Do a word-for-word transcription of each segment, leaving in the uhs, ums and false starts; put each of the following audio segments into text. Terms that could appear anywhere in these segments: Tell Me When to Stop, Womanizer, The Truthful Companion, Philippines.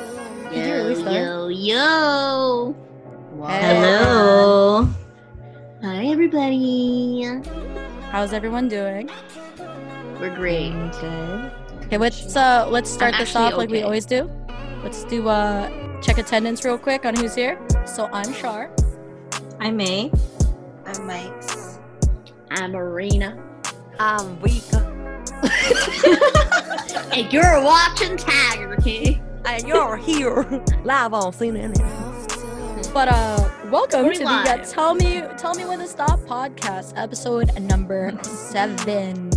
Yo, yo, yo! Wow. Hello! Hi, everybody! How's everyone doing? We're great. Okay, okay let's, uh, let's start I'm this off okay. like we always do. Let's do uh, check attendance real quick on who's here. So I'm Char. I'm May. I'm Mikes. I'm Marina. I'm Wika. And you're watching Tiger King. And you're here live on C N N. But uh, welcome to live. the uh, Tell Me Tell Me When to Stop podcast, episode number seven.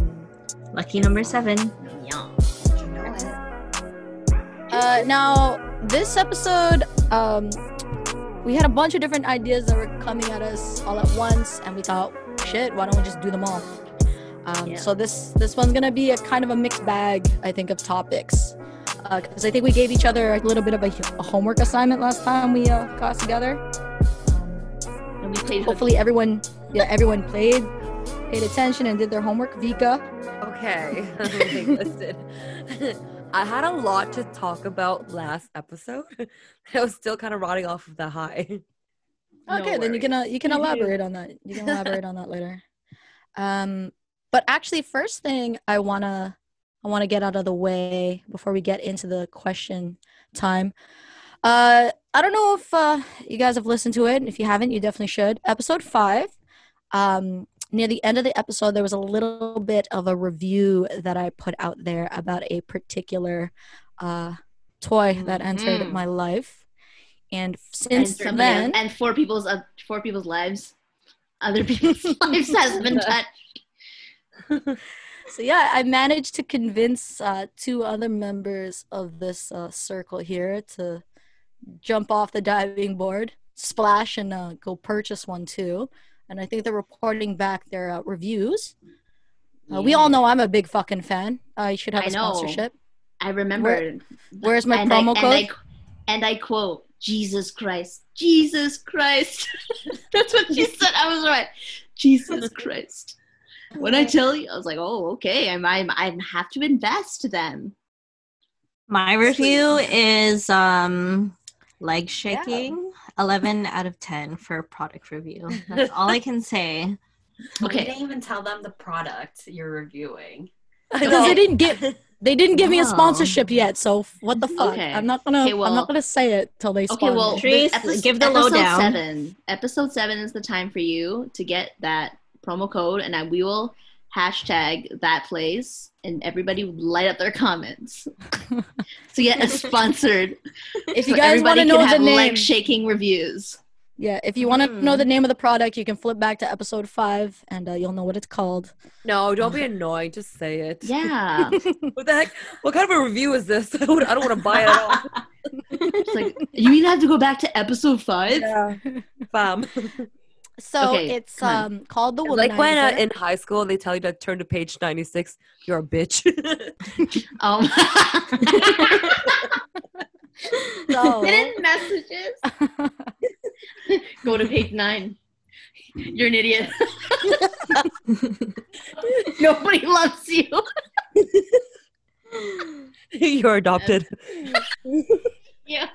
Lucky number seven. Yeah. You know it. Uh, now this episode, um, we had a bunch of different ideas that were coming at us all at once, and we thought, shit, why don't we just do them all? Um, yeah. So this this one's gonna be a kind of a mixed bag, I think, of topics. Because uh, I think we gave each other a little bit of a, a homework assignment last time we uh, got together. Um, and we played. Hopefully everyone, yeah, everyone played, paid attention, and did their homework. Vika. Okay. Listen, I had a lot to talk about last episode. I was still kind of rotting off of the high. No okay, worries. Then you can uh, you can elaborate on that. You can elaborate on that later. Um, but actually, first thing I wanna. I want to get out of the way before we get into the question time. Uh, I don't know if uh, you guys have listened to it. If you haven't, you definitely should. Episode five, um, near the end of the episode, there was a little bit of a review that I put out there about a particular uh, toy that mm-hmm. entered my life. And since and then... Else, and four people's, uh, four people's lives. Other people's lives has been touched. So yeah, I managed to convince uh, two other members of this uh, circle here to jump off the diving board, splash, and uh, go purchase one too. And I think they're reporting back their uh, reviews. Uh, yeah. We all know I'm a big fucking fan. I should have I a know. sponsorship. I remember. Where, where's my and promo I, code? And I, and I quote, Jesus Christ. Jesus Christ. That's what she said. I was right. Jesus Christ. When I tell you, I was like, oh, okay, I'm, I'm, I have to invest them. My review is um, leg shaking, yeah. eleven out of ten for product review. That's all I can say. Okay. You didn't even tell them the product you're reviewing. Because no. they didn't give, they didn't give no. me a sponsorship yet, so what the fuck? Okay. I'm not gonna, okay, well, I'm not gonna say it till they sponsor. Okay, well, Trace, episode, give the lowdown. Seven. Episode seven is the time for you to get that promo code, and I, we will hashtag that place, and everybody will light up their comments. So yeah, it's sponsored. If you so guys want to know the name, leg shaking reviews. Yeah, if you want to mm. know the name of the product, you can flip back to episode five, and uh, you'll know what it's called. No, don't be annoying. Just say it. Yeah. What the heck? What kind of a review is this? I don't, I don't want to buy it at all. It's like, you mean I have to go back to episode five? Yeah. Bam. So okay, it's um, called the Womanizer. Like when uh, in high school they tell you to turn to page ninety-six, you're a bitch. um. So. Hidden messages. Go to page nine. You're an idiot. Nobody loves you. You're adopted. Yeah.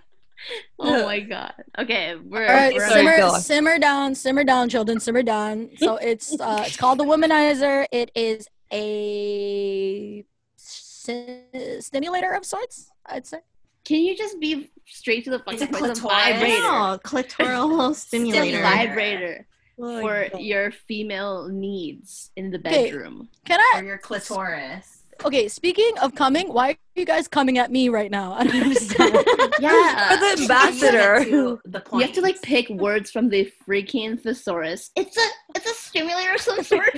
Oh my god. Okay, we're, all right, we're simmer, right simmer down, simmer down, children, simmer down. So it's uh, it's called the Womanizer. It is a st- stimulator of sorts, I'd say. Can you just be straight to the point? It's, it's a vibrator, no, clitoral stimulator, vibrator oh, for god. your female needs in the bedroom. Okay. Can I? Or your clitoris. Okay, speaking of coming, why are you guys coming at me right now? I don't understand. Yeah. You're the ambassador. You have, the you have to like pick words from the freaking thesaurus. It's a it's a stimulator of some sort.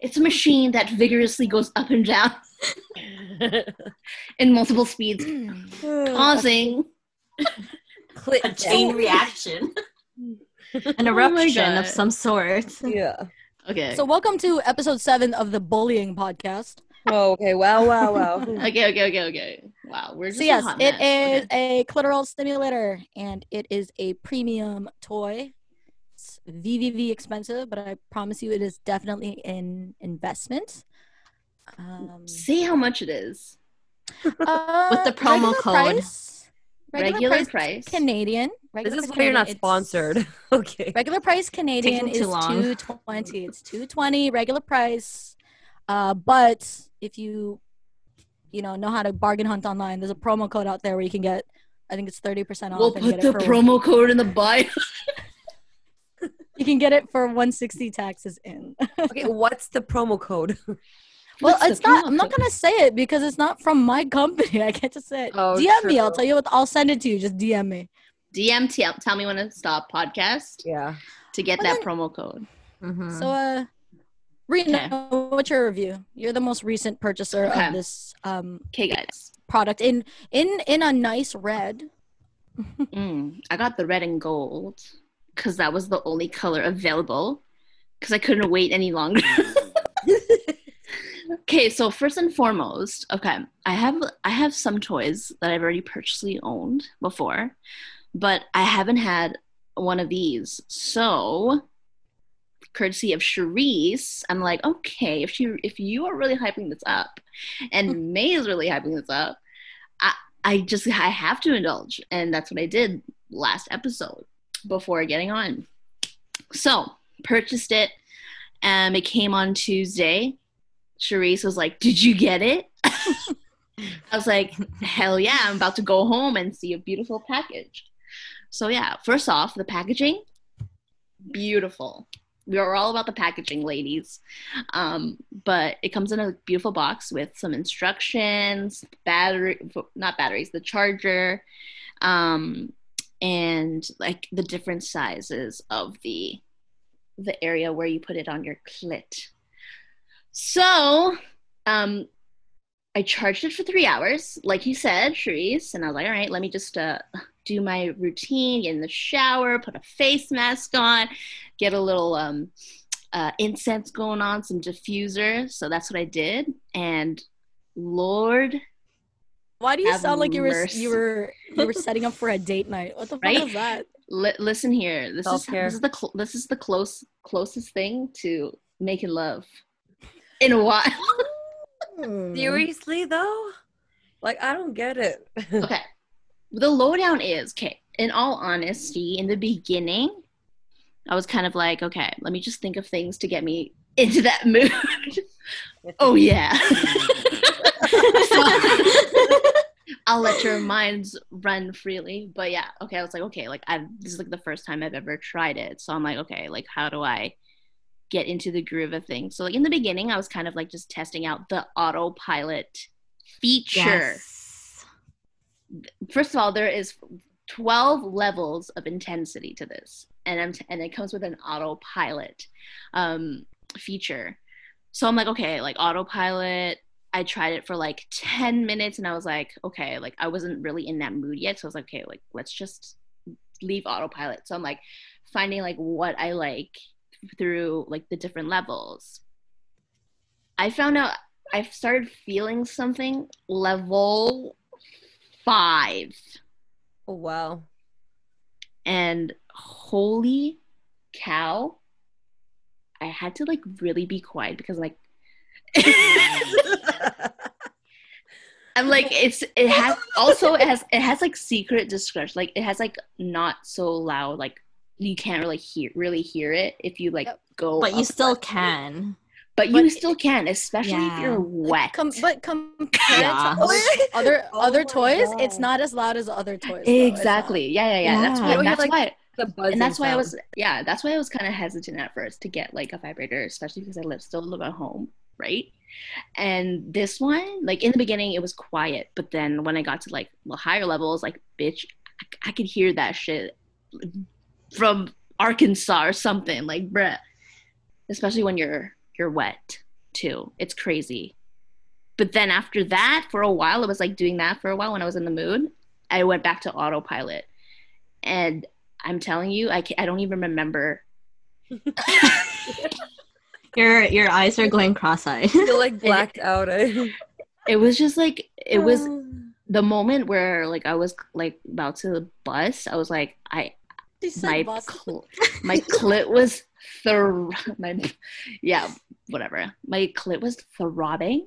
It's a machine that vigorously goes up and down in multiple speeds, causing a chain reaction. An eruption oh of some sort. Yeah. Okay. So welcome to episode seven of the bullying podcast. Oh, okay. Wow, wow, wow. okay, okay, okay, okay. Wow. We're just so yes, hot it mess. is okay. a clitoral stimulator, and it is a premium toy. It's V V V expensive, but I promise you, it is definitely an investment. Um, See how much it is. Uh, with the promo regular code. Price, regular, regular price, price Canadian. Regular this is why you're not sponsored. Okay. Regular price Canadian is two twenty. It's two twenty regular price. Uh, but if you, you know, know how to bargain hunt online, there's a promo code out there where you can get, I think it's thirty percent off. We'll put the promo code in the bio. You can get it for one sixty taxes in. Okay, what's the promo code? Well, what's it's not, I'm not going to say it because it's not from my company. I can't just say it. Oh, D M true. me. I'll tell you what, I'll send it to you. Just D M me. D M T- Tell Me When to Stop podcast. Yeah. To get well, that then, promo code. Mm-hmm. So, uh, Rena, okay. What's your review? You're the most recent purchaser okay. of this um, okay, guys. product in, in, in a nice red. mm, I got the red and gold because that was the only color available because I couldn't wait any longer. Okay, so first and foremost, okay, I have I have some toys that I've already purchasely owned before, but I haven't had one of these. So, courtesy of Charisse, I'm like, okay, if you if you are really hyping this up, and May is really hyping this up, I I just I have to indulge, and that's what I did last episode before getting on. So purchased it, and it came on Tuesday. Charisse was like, did you get it? I was like, hell yeah, I'm about to go home and see a beautiful package. So yeah, first off, the packaging, beautiful. We are all about the packaging, ladies. Um, but it comes in a beautiful box with some instructions, battery, not batteries, the charger, um, and like the different sizes of the the area where you put it on your clit. So, um, I charged it for three hours, like you said, Charisse, and I was like, all right, let me just uh, do my routine, get in the shower, put a face mask on, get a little um, uh, incense going on, some diffuser. So that's what I did. And Lord, why do you sound like you were you were you were setting up for a date night? What the right? fuck is that? L- listen here, this Self-care. is this is the cl- this is the close closest thing to making love. In a while. Seriously though? Like, I don't get it. Okay. The lowdown is, okay, in all honesty, in the beginning, I was kind of like, okay, let me just think of things to get me into that mood. Oh yeah. I'll let your minds run freely. But yeah, okay, I was like, okay, like I've this is like the first time I've ever tried it. So I'm like, okay, like how do I get into the groove of things? So like in the beginning, I was kind of like just testing out the autopilot feature. Yes. First of all, there is twelve levels of intensity to this, and I'm t- and it comes with an autopilot um, feature. So I'm like, okay, like autopilot. I tried it for like ten minutes, and I was like, okay, like I wasn't really in that mood yet, so I was like, okay, like let's just leave autopilot. So I'm like finding like what I like through like the different levels. I found out I started feeling something level five. Oh wow. And holy cow, I had to like really be quiet because like I'm like it's it has also it has it has like secret discretion, like it has like not so loud, like you can't really hear really hear it if you like go but you still can but, but you still can, especially yeah. if you're wet. Com- but compared yeah. to other other oh toys God. It's not as loud as other toys though, exactly yeah, yeah yeah yeah that's why that's like, why the and that's why sound. I was yeah that's why I was kind of hesitant at first to get like a vibrator, especially because I live still live at home, right? And this one, like in the beginning it was quiet, but then when I got to like the higher levels, like bitch, I, I could hear that shit from Arkansas or something, like bruh, especially when you're you're wet too, it's crazy. But then after that for a while, it was like doing that for a while when I was in the mood, I went back to autopilot, and I'm telling you, I can't, I don't even remember. your your eyes are going cross-eyed. You're like blacked out. Eh? It was just like it was um, the moment where like I was like about to bust. I was like I My cl- my clit was thro- my yeah whatever my clit was throbbing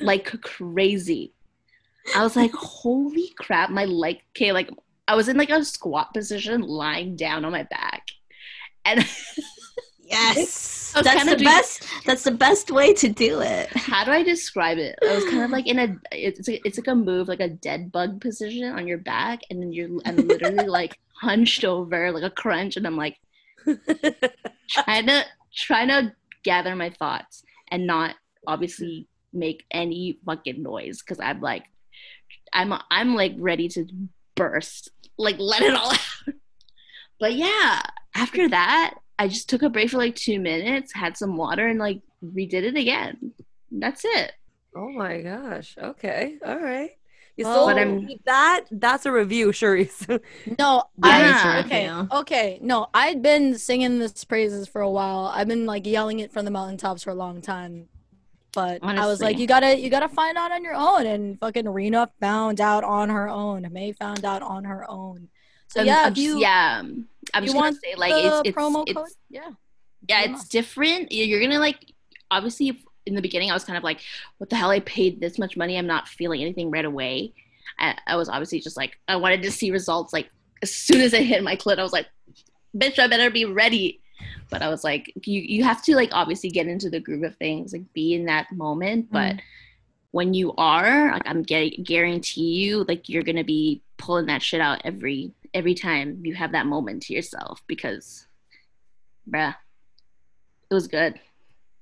like crazy. I was like, holy crap. My leg, okay, like I was in like a squat position, lying down on my back. And yes, that's kind of the doing, best. That's the best way to do it. How do I describe it? I was kind of like in a, it's like, it's like a move, like a dead bug position on your back. And then you're, I'm literally like hunched over like a crunch. And I'm like trying to, trying to gather my thoughts and not obviously make any fucking noise. Cause I'm like, I'm, I'm like ready to burst, like let it all out. But yeah, after that, I just took a break for like two minutes, had some water, and like redid it again. That's it. Oh my gosh. Okay. All right. You oh, sold me that. That's a review, Charisse. No. Yeah. I, okay. Okay. No, I'd been singing this praises for a while. I've been like yelling it from the mountaintops for a long time. But honestly, I was like, you gotta, you gotta find out on your own. And fucking Rena found out on her own. May found out on her own. So I'm, yeah, I'm you, just, yeah, I'm just gonna say like it's it's, promo it's code? yeah, yeah, it's different. You're gonna like, obviously if, in the beginning I was kind of like, what the hell? I paid this much money. I'm not feeling anything right away. I, I was obviously just like, I wanted to see results. Like as soon as I hit my clit, I was like, bitch, I better be ready. But I was like, you you have to like obviously get into the groove of things, like be in that moment. Mm-hmm. But when you are, like I'm getting guarantee you, like you're gonna be pulling that shit out every. every time you have that moment to yourself, because bruh, it was good.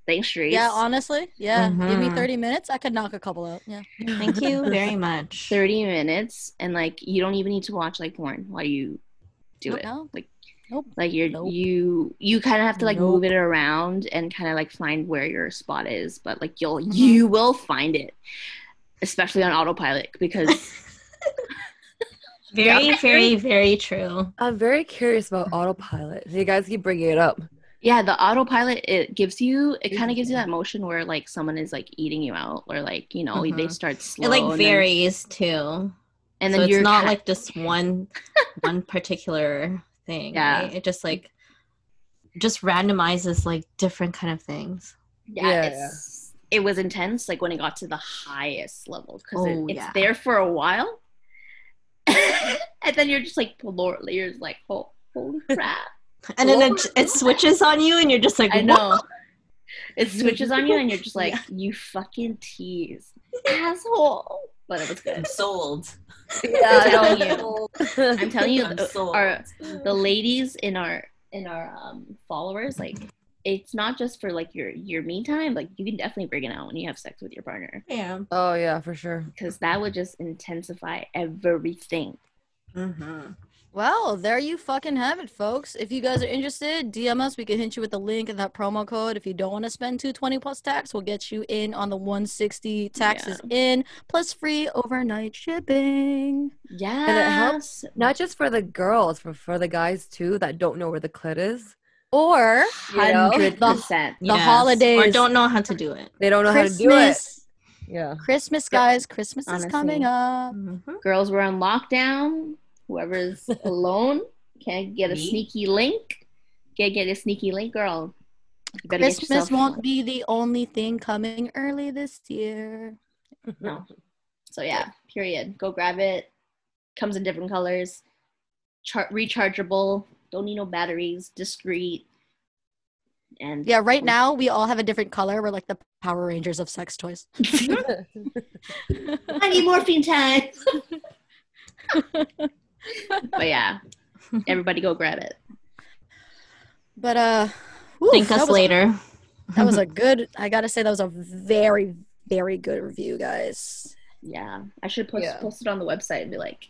Thanks, Charisse. Yeah, honestly. Yeah. Mm-hmm. Give me thirty minutes. I could knock a couple out. Yeah. Thank you very much. thirty minutes. And like, you don't even need to watch like porn while you do nope. it. No. Like, nope. Like you're, nope. you, you kind of have to like nope. move it around and kind of like find where your spot is, but like you'll, mm-hmm. you will find it, especially on autopilot, because Very, yeah. very, very true. I'm very curious about autopilot. So you guys keep bringing it up. Yeah, the autopilot, it gives you, it kind of gives you that motion where, like, someone is, like, eating you out or, like, you know, mm-hmm. they start slow. It, like, varies, and then, too. And then so you're it's not, kind- like, just one one particular thing. Yeah. Right? It just, like, just randomizes, like, different kind of things. Yeah, yeah. It's, it was intense, like, when it got to the highest level. Because oh, it, it's yeah. there for a while. And then you're just like, Lord, you're just like, oh, holy crap. And then it, it switches on you and you're just like, I know. What? It switches on you and you're just like, yeah. you fucking tease. Asshole. But it was good. I'm sold. Yeah, I'm telling you. I'm telling you, I'm our, the ladies in our in our um, followers, like, it's not just for like your your me time. Like you can definitely bring it out when you have sex with your partner. Yeah. Oh yeah, for sure. Because that would just intensify everything. Mm-hmm. Well, there you fucking have it, folks. If you guys are interested, D M us. We can hint you with the link and that promo code. If you don't want to spend two hundred twenty dollars plus tax, we'll get you in on the one hundred sixty dollars taxes yeah. in, plus free overnight shipping. Yeah. And it helps not just for the girls, but for the guys too that don't know where the clit is. Or one hundred percent the, the yes. holidays, or don't know how to do it. They don't know Christmas. how to do it. Yeah, Christmas, guys. Christmas Honestly. is coming up. Mm-hmm. Girls were on lockdown. Whoever's alone can't get a sneaky link. Can't get a sneaky link, girl. Christmas won't be the only thing coming early this year. No. So yeah, period. Go grab it. Comes in different colors. Char- rechargeable. Don't need no batteries, discreet. And yeah, right now we all have a different color. We're like the Power Rangers of sex toys. I need morphine time. But yeah, everybody go grab it. But uh, oof, think us later. A, that was a good, I gotta say that was a very, very good review, guys. Yeah, I should post, yeah. post it on the website and be like,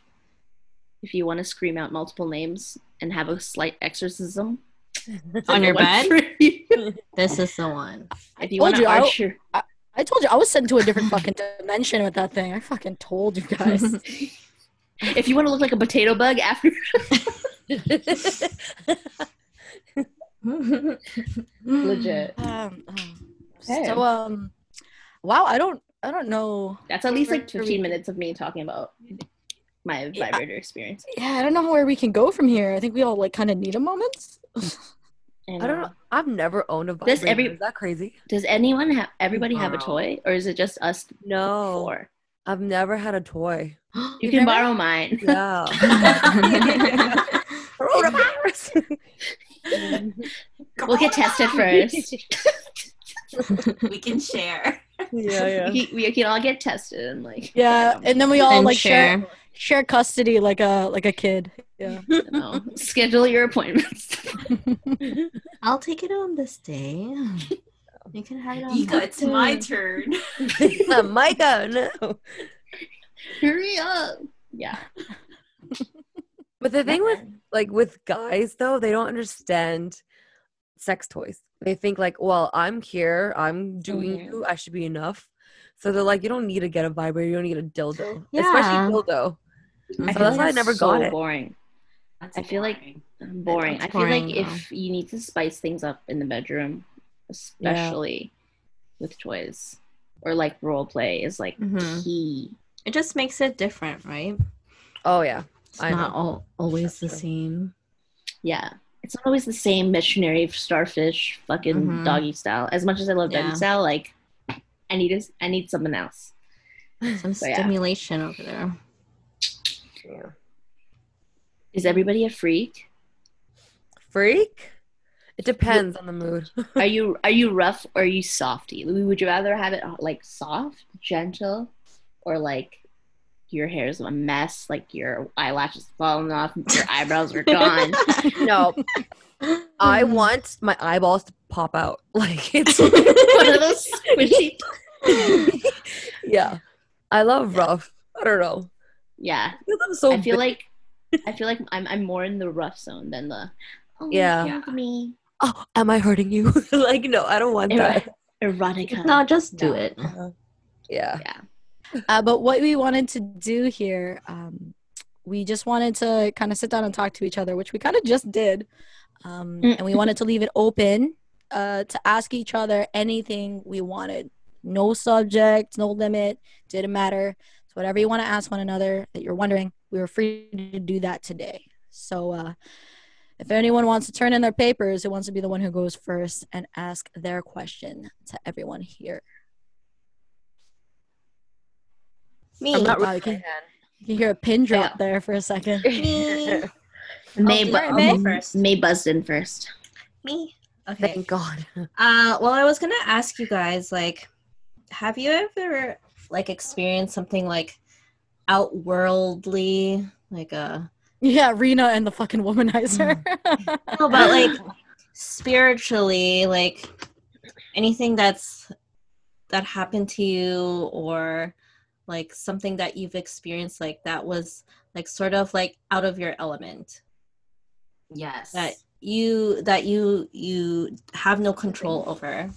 if you want to scream out multiple names and have a slight exorcism on your bed, you. This is the one. If you want to archer, I, I told you I was sent to a different fucking dimension with that thing. I fucking told you guys. If you want to look like a potato bug after, legit. Um, oh. hey. So um, wow, I don't, I don't know. That's at least like fifteen minutes of me talking about my vibrator yeah. experience. Yeah, I don't know where we can go from here. I think we all like kind of need a moment. I don't know. I've never owned a vibrator. Does every, is that crazy? Does anyone have, everybody wow. have a toy? Or is it just us No. four? I've never had a toy. You, you can never? borrow mine. Yeah. Coronavirus. We'll get tested first. We can share. Yeah, yeah. We, we can all get tested and like. Yeah, um, and then we all and like share. share share custody like a like a kid. Yeah. No. Schedule your appointments. I'll take it on this day. You can have it on. Ego, it's turn. my turn. uh, Micah, no. Hurry up. Yeah. But the thing with like with guys though, they don't understand sex toys. They think like, well, I'm here, I'm doing mm-hmm. you, I should be enough. So they're like, you don't need to get a vibrator, you don't need a dildo. Yeah. Especially dildo. So that's like why I never so got it. Boring. That's I feel boring. like I'm boring. I feel boring, like though. If you need to spice things up in the bedroom, especially yeah. with toys or like role play is like mm-hmm. key. It just makes it different, right? Oh yeah. It's I not all, always that's the true. same. Yeah. It's not always the same missionary starfish fucking mm-hmm. doggy style. As much as I love yeah. doggy style, like I need a, I need something else. Some so, stimulation yeah. over there. Yeah. Is everybody a freak? Freak? It depends on the mood. Are you are you rough or are you softy? Would you rather have it like soft, gentle, or like your hair is a mess, like your eyelashes falling off, your eyebrows are gone? No, I want my eyeballs to pop out. Like it's one of those squishy. Yeah, I love rough. I don't know. Yeah, I, so I feel big. like I feel like I'm I'm more in the rough zone than the oh, yeah. me. Oh, am I hurting you? Like, no, I don't want Ero- that. Erotica. No, just do no. it. Uh-huh. Yeah. Yeah. Uh, but what we wanted to do here, um, we just wanted to kind of sit down and talk to each other, which we kind of just did. Um, and we wanted to leave it open uh, to ask each other anything we wanted. No subject, no limit, didn't matter. So whatever you want to ask one another that you're wondering, we were free to do that today. So, uh, if anyone wants to turn in their papers, who wants to be the one who goes first and ask their question to everyone here? Me. I'm not oh, you, can, you can hear a pin drop yeah. there for a second. Me. May, bu- right, May? First. May buzzed in first. Me. Okay. Thank God. uh, well, I was going to ask you guys, like, have you ever, like, experienced something, like, outworldly, like a... Yeah, Rena and the fucking Womanizer. No, but like spiritually, like anything that's that happened to you or like something that you've experienced like that was like sort of like out of your element. Yes. That you that you you have no control over.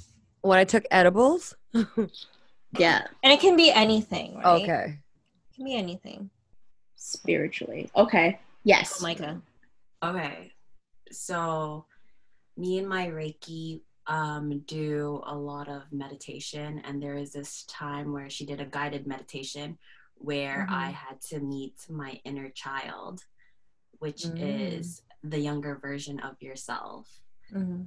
When I took edibles? Yeah. And it can be anything, right? Okay. It can be anything. Spiritually. Okay. Yes. Oh, Micah. Okay. So me and my Reiki um, do a lot of meditation, and there is this time where she did a guided meditation where mm-hmm. I had to meet my inner child, which mm. is the younger version of yourself. Mm-hmm.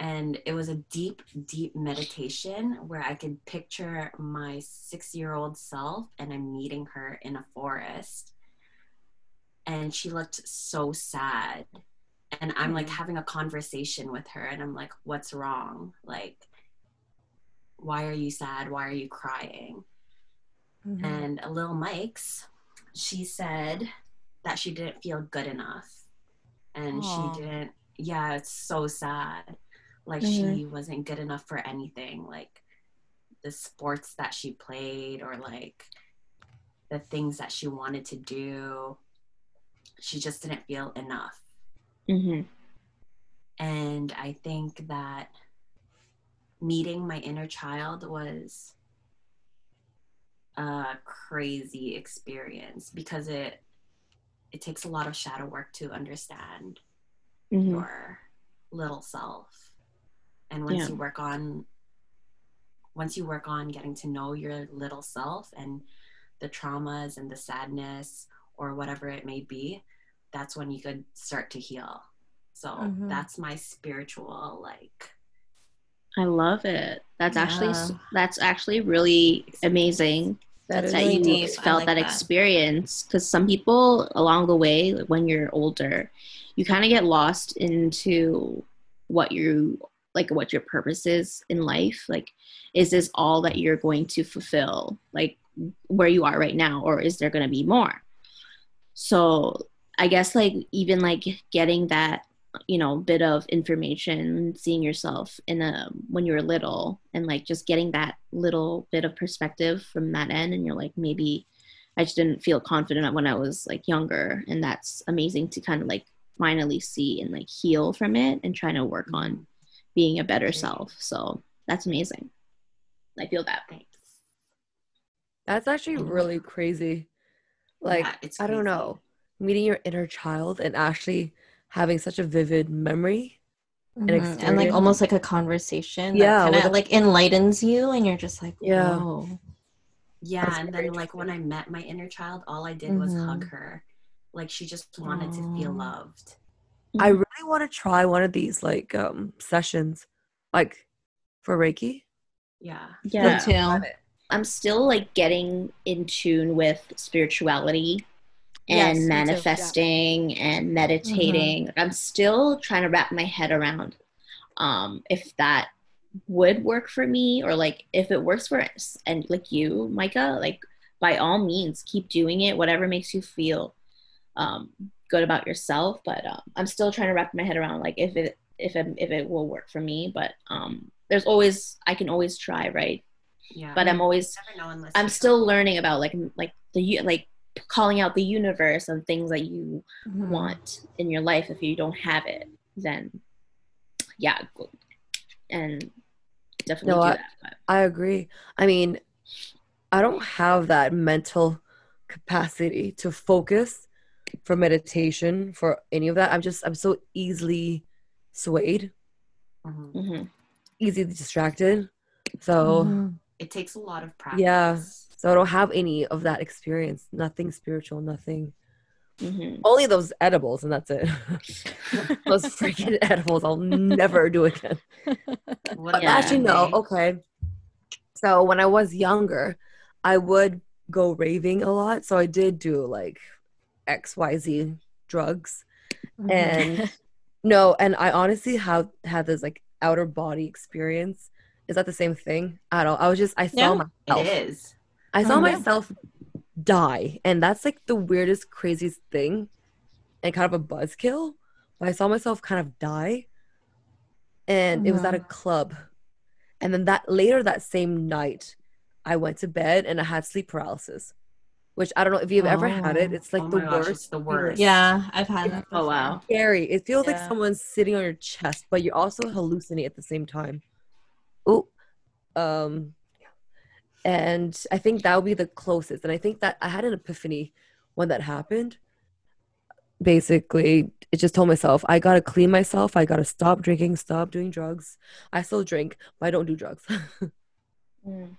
And it was a deep, deep meditation where I could picture my six-year-old self, and I'm meeting her in a forest. And she looked so sad. And I'm like having a conversation with her, and I'm like, what's wrong? Like, why are you sad? Why are you crying? Mm-hmm. And Lil Mikes, she said that she didn't feel good enough. And Aww. she didn't, yeah, it's so sad. Like mm-hmm. she wasn't good enough for anything. Like the sports that she played or like the things that she wanted to do. She just didn't feel enough. Mm-hmm. And I think that meeting my inner child was a crazy experience because it it takes a lot of shadow work to understand mm-hmm. your little self. And once yeah. you work on once you work on getting to know your little self and the traumas and the sadness or whatever it may be, that's when you could start to heal. So mm-hmm. that's my spiritual, like. I love it. That's yeah. actually, that's actually really amazing. That, that you really felt like that, that experience, because some people along the way, when you're older, you kind of get lost into what you like, what your purpose is in life. Like, is this all that you're going to fulfill, like where you are right now, or is there going to be more? So I guess like even like getting that, you know, bit of information, seeing yourself in a, when you were little, and like just getting that little bit of perspective from that end, and you're like, maybe I just didn't feel confident when I was like younger, and that's amazing to kind of like finally see and like heal from it and trying to work on being a better self. So that's amazing. I feel that. Thanks. That's actually really crazy. Like, yeah, it's crazy. I don't know, meeting your inner child and actually having such a vivid memory mm-hmm. and, and like almost like a conversation yeah that kinda, a- like enlightens you, and you're just like, yeah whoa. yeah That's and then like when I met my inner child, all I did mm-hmm. was hug her. Like, she just wanted Aww. to feel loved. I really want to try one of these like um sessions, like for Reiki. yeah yeah Me too. I'm still like getting in tune with spirituality and yes, manifesting yeah. and meditating. Mm-hmm. I'm still trying to wrap my head around um, if that would work for me, or like if it works for us. And like you, Micah, like by all means, keep doing it, whatever makes you feel um, good about yourself. But um, I'm still trying to wrap my head around like if it if it, if it will work for me. But um, there's always, I can always try, right? Yeah. But I'm always, I'm still know. learning about like like the like. calling out the universe and things that you mm-hmm. want in your life. If you don't have it, then yeah, and definitely no, do I, that. But. I agree. I mean, I don't have that mental capacity to focus for meditation, for any of that. I'm just, I'm so easily swayed, mm-hmm. easily distracted. So mm-hmm. it takes a lot of practice. Yeah. So I don't have any of that experience. Nothing spiritual, nothing. Mm-hmm. Only those edibles, and that's it. Those freaking edibles I'll never do again. But yeah, actually, no. Okay. So when I was younger, I would go raving a lot. So I did do like X Y Z drugs. Mm-hmm. And no, and I honestly have had this like outer body experience. Is that the same thing? I don't. I was just, I saw no, myself. It is. I saw oh, no. myself die, and that's like the weirdest, craziest thing, and kind of a buzzkill. But I saw myself kind of die, and mm-hmm. it was at a club. And then that later that same night, I went to bed and I had sleep paralysis, which I don't know if you've oh. ever had it. It's like oh the gosh, worst. It's the worst. Yeah, I've had that. Oh wow, scary. It feels yeah. like someone's sitting on your chest, but you also hallucinate at the same time. Ooh, um. And I think that would be the closest. And I think that I had an epiphany when that happened. Basically, it just told myself, I got to clean myself. I got to stop drinking, stop doing drugs. I still drink, but I don't do drugs. mm.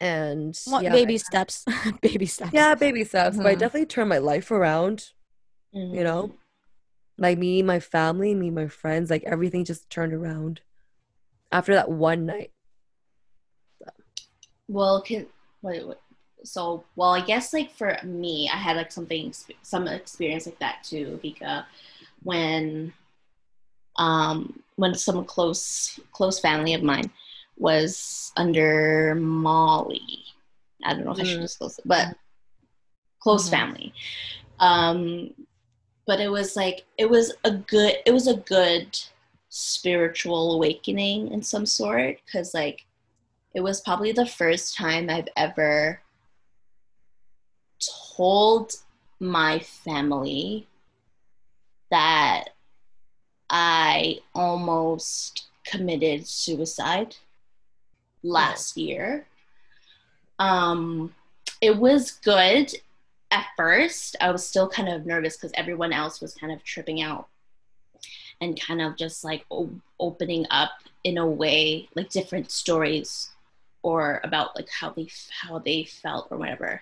And well, yeah, baby I, steps, baby steps. Yeah, baby steps. Mm-hmm. But I definitely turned my life around, mm-hmm. you know, like me, my family, me, my friends, like everything just turned around after that one night. Well, can wait, wait, so well, I guess like for me, I had like something, some experience like that too, Vika, when, um, when some close close family of mine was under Molly. I don't know if mm. I should disclose it, but close mm-hmm. family. Um, but it was like it was a good, it was a good spiritual awakening in some sort, because like. It was probably the first time I've ever told my family that I almost committed suicide last year. Um, it was good at first. I was still kind of nervous because everyone else was kind of tripping out and kind of just like o- opening up in a way, like different stories or about like how they how they felt or whatever.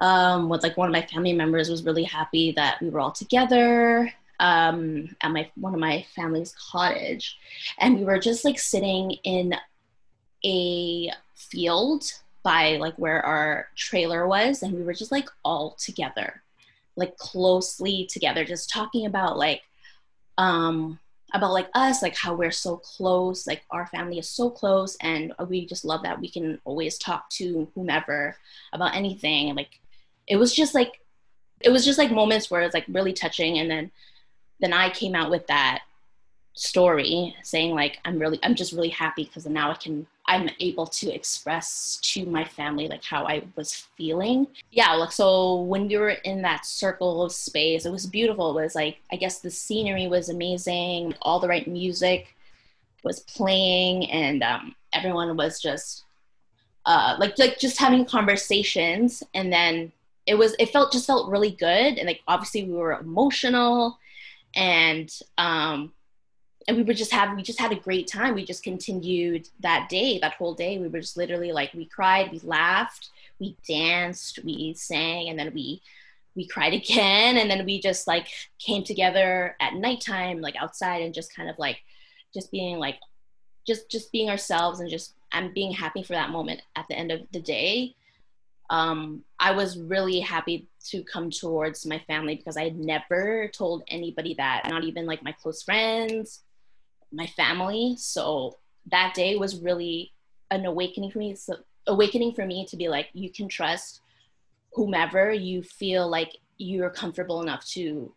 Um, with like one of my family members was really happy that we were all together. um, at my one of my family's cottage, and we were just like sitting in a field by like where our trailer was, and we were just like all together, like closely together, just talking about like um about like us, like how we're so close, like our family is so close, and we just love that we can always talk to whomever about anything. And like it was just like it was just like moments where it's like really touching. And then then I came out with that story saying like I'm really I'm just really happy because now I can I'm able to express to my family like how I was feeling. Yeah, like so when we were in that circle of space, it was beautiful. It was like, I guess the scenery was amazing. All the right music was playing, and um, everyone was just uh, like like just having conversations. And then it was it felt just felt really good. And like obviously we were emotional, and um, and we were just having, we just had a great time. We just continued that day, that whole day. We were just literally like, we cried, we laughed, we danced, we sang, and then we, we cried again. And then we just like came together at nighttime, like outside, and just kind of like, just being like, just, just being ourselves, and just, I'm being happy for that moment at the end of the day. Um, I was really happy to come towards my family because I had never told anybody that, not even like my close friends, my family. So that day was really an awakening for me. So awakening for me to be like, you can trust whomever you feel like you're comfortable enough to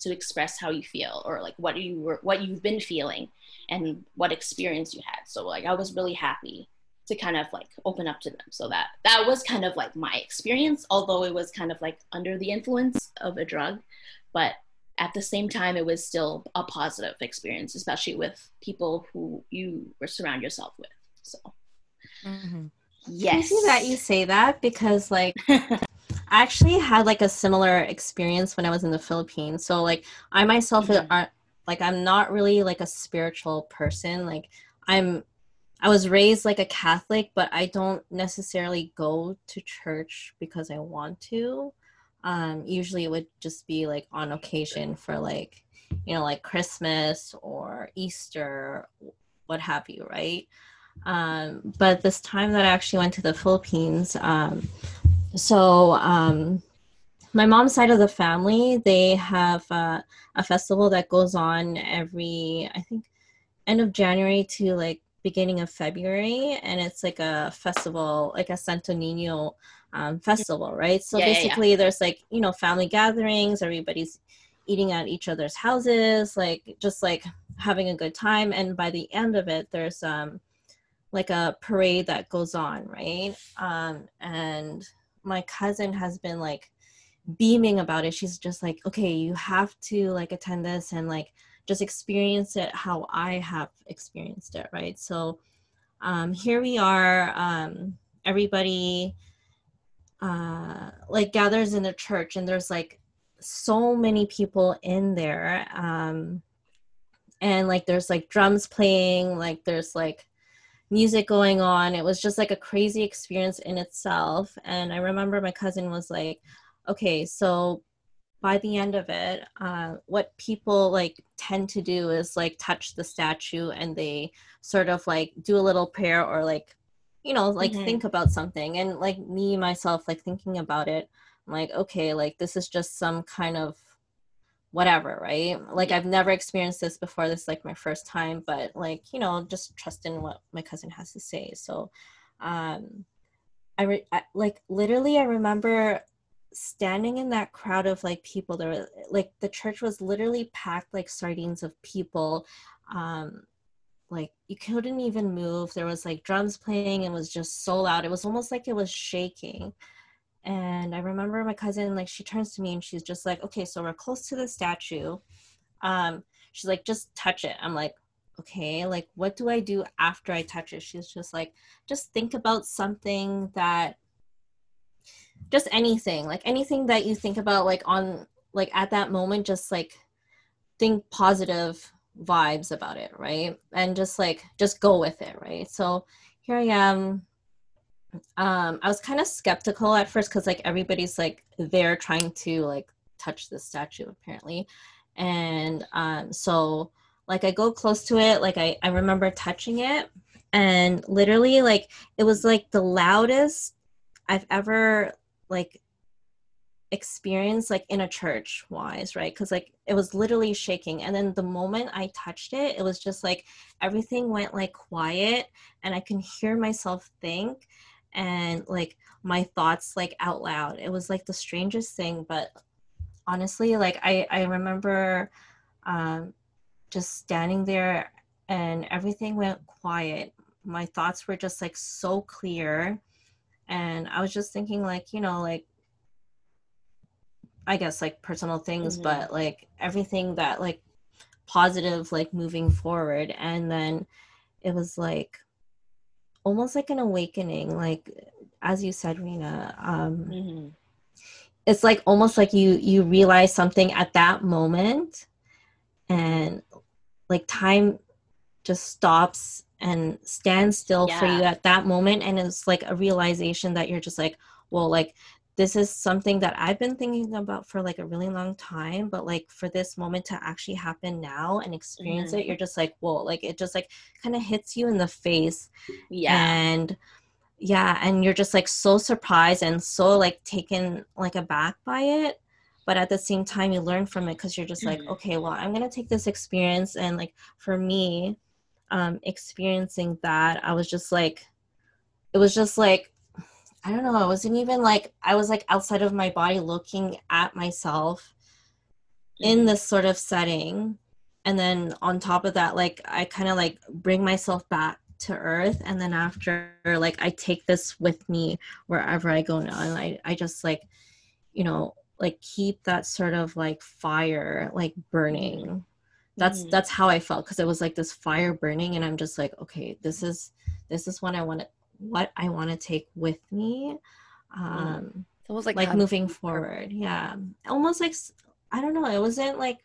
to express how you feel, or like what you were, what you've been feeling, and what experience you had. So like I was really happy to kind of like open up to them. So that that was kind of like my experience, although it was kind of like under the influence of a drug, but at the same time it was still a positive experience, especially with people who you surround yourself with. So mm-hmm. Yes, I see that you say that because like I actually had like a similar experience when I was in the Philippines. So like I myself mm-hmm. aren't like I'm not really like a spiritual person. Like I'm I was raised like a Catholic, but I don't necessarily go to church because I want to. Um, usually it would just be like on occasion for like, you know, like Christmas or Easter, what have you, right? Um, but this time that I actually went to the Philippines, um, so um, my mom's side of the family, they have uh, a festival that goes on every, I think, end of January to like beginning of February, and it's like a festival, like a Santo Nino um, festival, right? So yeah, basically yeah, yeah. There's like, you know, family gatherings, everybody's eating at each other's houses, like just like having a good time. And by the end of it, there's um like a parade that goes on, right? Um, and my cousin has been like beaming about it. She's just like, okay, you have to like attend this and like just experience it how I have experienced it, right? So um, here we are, um, everybody uh, like gathers in the church, and there's like so many people in there. Um, and like, there's like drums playing, like there's like music going on. It was just like a crazy experience in itself. And I remember my cousin was like, okay, so by the end of it, uh, what people like tend to do is like touch the statue, and they sort of like do a little prayer, or like, you know, like mm-hmm. think about something. And like me, myself, like thinking about it, I'm like, okay, like this is just some kind of whatever, right? Like I've never experienced this before. This is like my first time, but like, you know, just trust in what my cousin has to say. So um, I, re- I like literally I remember standing in that crowd of like people. There were like the church was literally packed like sardines of people. Um like you couldn't even move. There was like drums playing. It was just so loud. It was almost like it was shaking. And I remember my cousin, like she turns to me and she's just like, okay, so we're close to the statue. Um she's like, just touch it. I'm like, okay, like what do I do after I touch it? She's just like, just think about something that just anything, like anything that you think about, like on, like at that moment, just like think positive vibes about it, right? And just like, just go with it, right? So here I am. Um, I was kind of skeptical at first because like everybody's like there trying to like touch the statue apparently. And um, so like I go close to it, like I, I remember touching it, and literally like it was like the loudest I've ever like experienced, like in a church wise, right? Because like it was literally shaking, and then the moment I touched it, it was just like everything went like quiet, and I can hear myself think and like my thoughts like out loud. It was like the strangest thing, but honestly, like I, I remember um, just standing there and everything went quiet. My thoughts were just like so clear. And I was just thinking like, you know, like, I guess like personal things, mm-hmm. but like everything that like positive, like moving forward. And then it was like almost like an awakening, like as you said, Rena, um, mm-hmm. it's like almost like you, you realize something at that moment, and like time just stops and stands still yeah. for you at that moment. And it's like a realization that you're just like, well, like this is something that I've been thinking about for like a really long time, but like for this moment to actually happen now and experience mm-hmm. it, you're just like, whoa, like it just like kind of hits you in the face. Yeah. And yeah. And you're just like so surprised and so like taken like aback by it. But at the same time, you learn from it, because you're just like, okay, well, I'm going to take this experience. And like, for me, um, experiencing that, I was just like, it was just like, I don't know. I wasn't even like, I was like outside of my body looking at myself in this sort of setting. And then on top of that, like, I kind of like bring myself back to earth. And then after, like, I take this with me wherever I go now. And I, I just like, you know, like keep that sort of like fire like burning. That's mm-hmm. that's how I felt, because it was like this fire burning, and I'm just like, okay, this is this is what I want to what I want to take with me, um it was like, like moving forward. Yeah, almost like, I don't know, it wasn't like,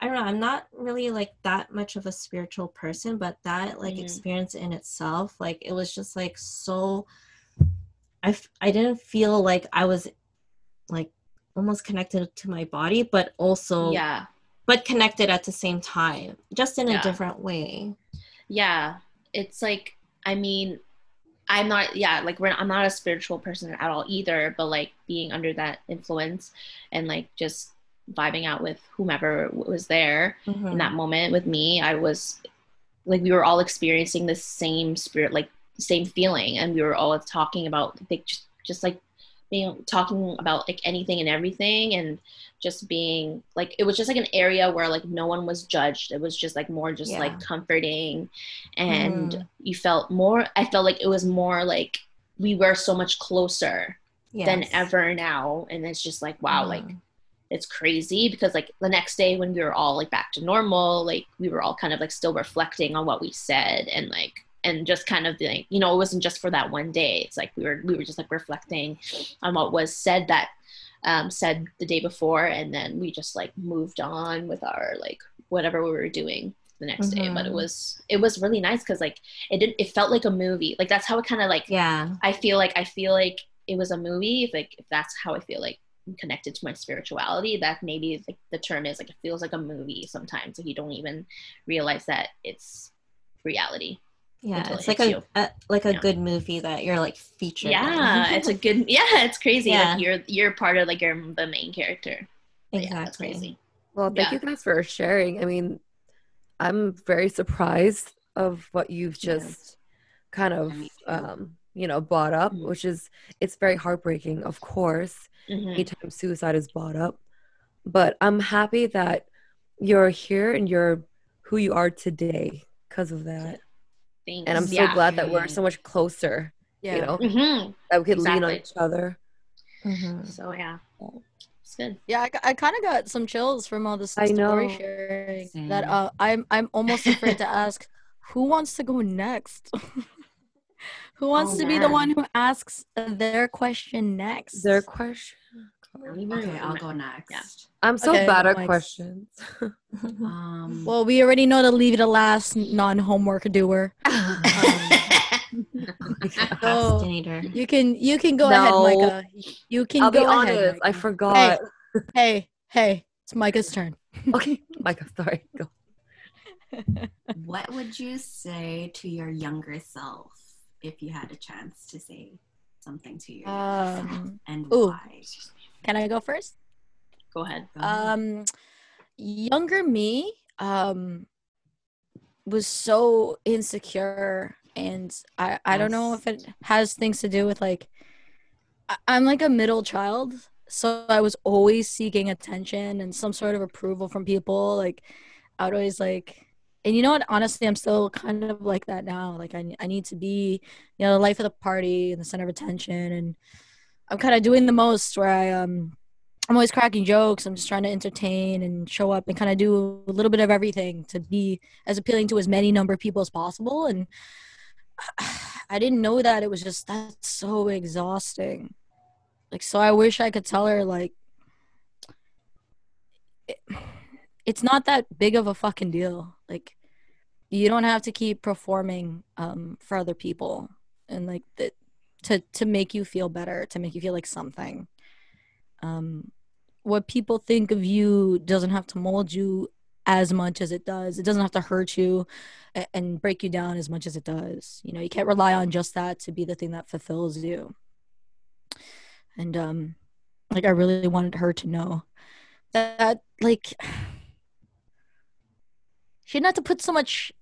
I don't know, I'm not really like that much of a spiritual person, but that like mm-hmm. experience in itself, like it was just like so I f- I didn't feel like I was like almost connected to my body, but also yeah but connected at the same time, just in yeah. a different way. Yeah, it's like, I mean, I'm not yeah like we're, I'm not a spiritual person at all either, but like being under that influence and like just vibing out with whomever was there mm-hmm. in that moment with me, I was like, we were all experiencing the same spirit, like same feeling, and we were all talking about like just, just like you know, talking about like anything and everything, and just being like, it was just like an area where like no one was judged. It was just like more just yeah. like comforting, and mm. you felt more, I felt like it was more like we were so much closer yes. than ever now. And it's just like, wow, mm. like it's crazy, because like the next day when we were all like back to normal, like we were all kind of like still reflecting on what we said, and like and just kind of like, you know, it wasn't just for that one day. It's like we were we were just like reflecting on what was said that um, said the day before, and then we just like moved on with our like whatever we were doing the next mm-hmm. day. But it was it was really nice, because like it didn't it felt like a movie. Like that's how it kind of like yeah. I feel like I feel like it was a movie. If like if that's how I feel like I'm connected to my spirituality, that maybe is, like the term is like it feels like a movie sometimes. Like you don't even realize that it's reality. Yeah, it's like a, a like a yeah. good movie that you're like featured. Yeah, it's a good. Yeah, it's crazy. Yeah. Like you're you're part of like you're the main character. Exactly. Yeah, that's crazy. Well, thank yeah. you guys for sharing. I mean, I'm very surprised of what you've just yeah. kind of um, you know brought up, mm-hmm. which is it's very heartbreaking, of course, mm-hmm. anytime suicide is brought up. But I'm happy that you're here and you're who you are today because of that. Yeah. Things. And I'm so yeah. glad that we're so much closer, yeah. you know, mm-hmm. that we could exactly. lean on each other. Mm-hmm. So, yeah, it's good. Yeah, I, I kind of got some chills from all this I story know. Sharing Same. That uh, I'm I'm almost afraid to ask, who wants to go next? Who wants oh, to man. Be the one who asks their question next? Their question? Okay, I'll go next. Yeah. I'm so okay, bad at Mike's. Questions. um, well, we already know to leave the last non-homework doer. Um, so you can you can go no. ahead, Micah. You can I'll go be honest, ahead. Micah. I forgot. Hey, hey, hey, it's Micah's turn. Okay, Micah, sorry, go. What would you say to your younger self if you had a chance to say something to your um, younger self, and ooh, why? Can I go first? Go ahead. Go um, ahead. Younger me um, was so insecure, and I, I yes. don't know if it has things to do with like, I, I'm like a middle child. So I was always seeking attention and some sort of approval from people. Like, I would always like, and you know what? Honestly, I'm still kind of like that now. Like, I I need to be, you know, the life of the party and the center of attention. And I'm kind of doing the most where I, um, I'm always cracking jokes. I'm just trying to entertain and show up and kind of do a little bit of everything to be as appealing to as many number of people as possible. And I didn't know that. It was just, that's so exhausting. Like, so I wish I could tell her, like, it, it's not that big of a fucking deal. Like, you don't have to keep performing um, for other people and, like, the, to, to make you feel better, to make you feel like something. Um, what people think of you doesn't have to mold you as much as it does. It doesn't have to hurt you and, and break you down as much as it does. You know, you can't rely on just that to be the thing that fulfills you. And, um, like, I really wanted her to know that, like, she didn't have to put so much,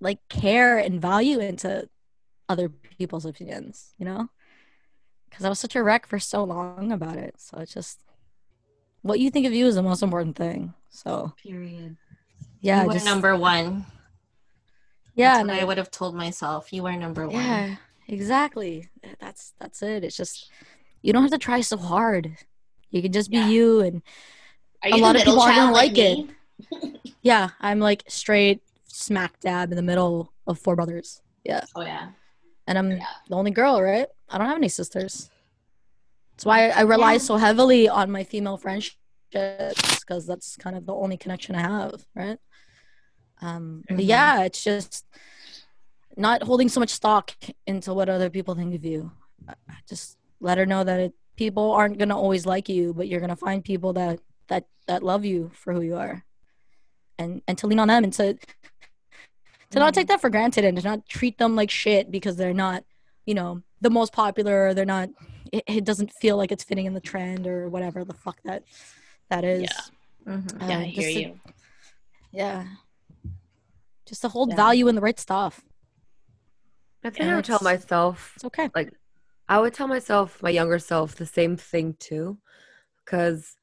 like, care and value into other people's opinions, you know? Because I was such a wreck for so long about it. So it's just, what you think of you is the most important thing. So. Period. Yeah. You were just, number one. Yeah. That's what I would have told myself. You were number one. Yeah, exactly. That's, that's it. It's just... You don't have to try so hard. You can just be yeah. you, and you a lot of people don't like, like it. Yeah, I'm like straight smack dab in the middle of four brothers. Yeah. Oh yeah. And I'm yeah. the only girl, right? I don't have any sisters. That's why I rely yeah. so heavily on my female friendships, because that's kind of the only connection I have, right? Um, mm-hmm. But yeah, it's just not holding so much stock into what other people think of you. I just. Let her know that it, people aren't going to always like you, but you're going to find people that, that, that love you for who you are, and, and to lean on them, and to, to mm-hmm. not take that for granted, and to not treat them like shit because they're not, you know, the most popular, or they're not, it, it doesn't feel like it's fitting in the trend or whatever the fuck that, that is. Yeah, mm-hmm. um, yeah I hear to, you. Yeah. Just to hold yeah. value in the right stuff. I think I would tell myself. It's okay. Like, I would tell myself, my younger self, the same thing too, because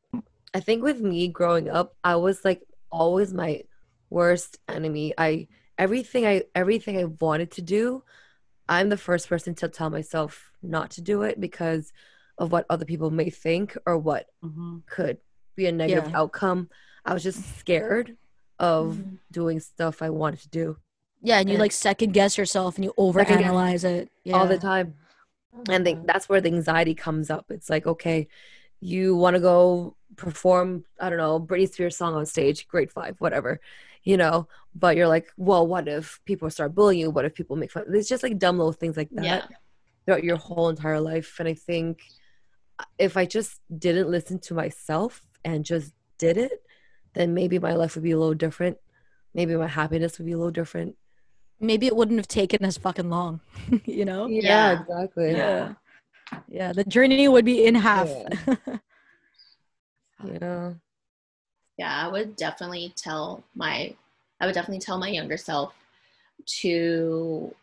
I think with me growing up, I was like always my worst enemy. I everything I everything I wanted to do, I'm the first person to tell myself not to do it because of what other people may think, or what mm-hmm. could be a negative yeah. outcome. I was just scared of mm-hmm. doing stuff I wanted to do. Yeah, and you and like second guess yourself, and you overanalyze it yeah. all the time. And the, that's where the anxiety comes up. It's like, okay, you want to go perform, I don't know, Britney Spears song on stage, grade five, whatever, you know, but you're like, well, what if people start bullying you? What if people make fun? It's just like dumb little things like that yeah. throughout your whole entire life. And I think if I just didn't listen to myself and just did it, then maybe my life would be a little different. Maybe my happiness would be a little different. Maybe it wouldn't have taken us fucking long, you know? Yeah, yeah, exactly. Yeah. Yeah, the journey would be in half. Yeah. yeah. Yeah, I would definitely tell my I would definitely tell my younger self to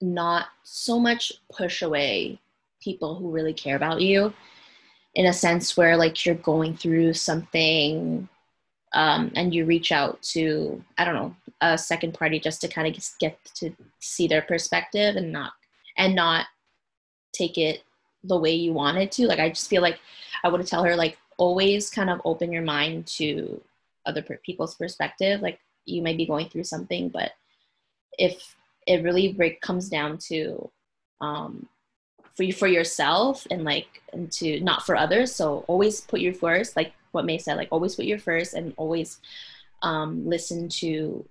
not so much push away people who really care about you, in a sense where like you're going through something um, and you reach out to, I don't know, a second party just to kind of get to see their perspective, and not and not take it the way you wanted to. Like, I just feel like I would tell her, like, always kind of open your mind to other people's perspective. Like, you might be going through something, but if it really break, comes down to um, for you, for yourself, and like, and to not for others. So always put you first, like what May said, like always put you first, and always um, listen to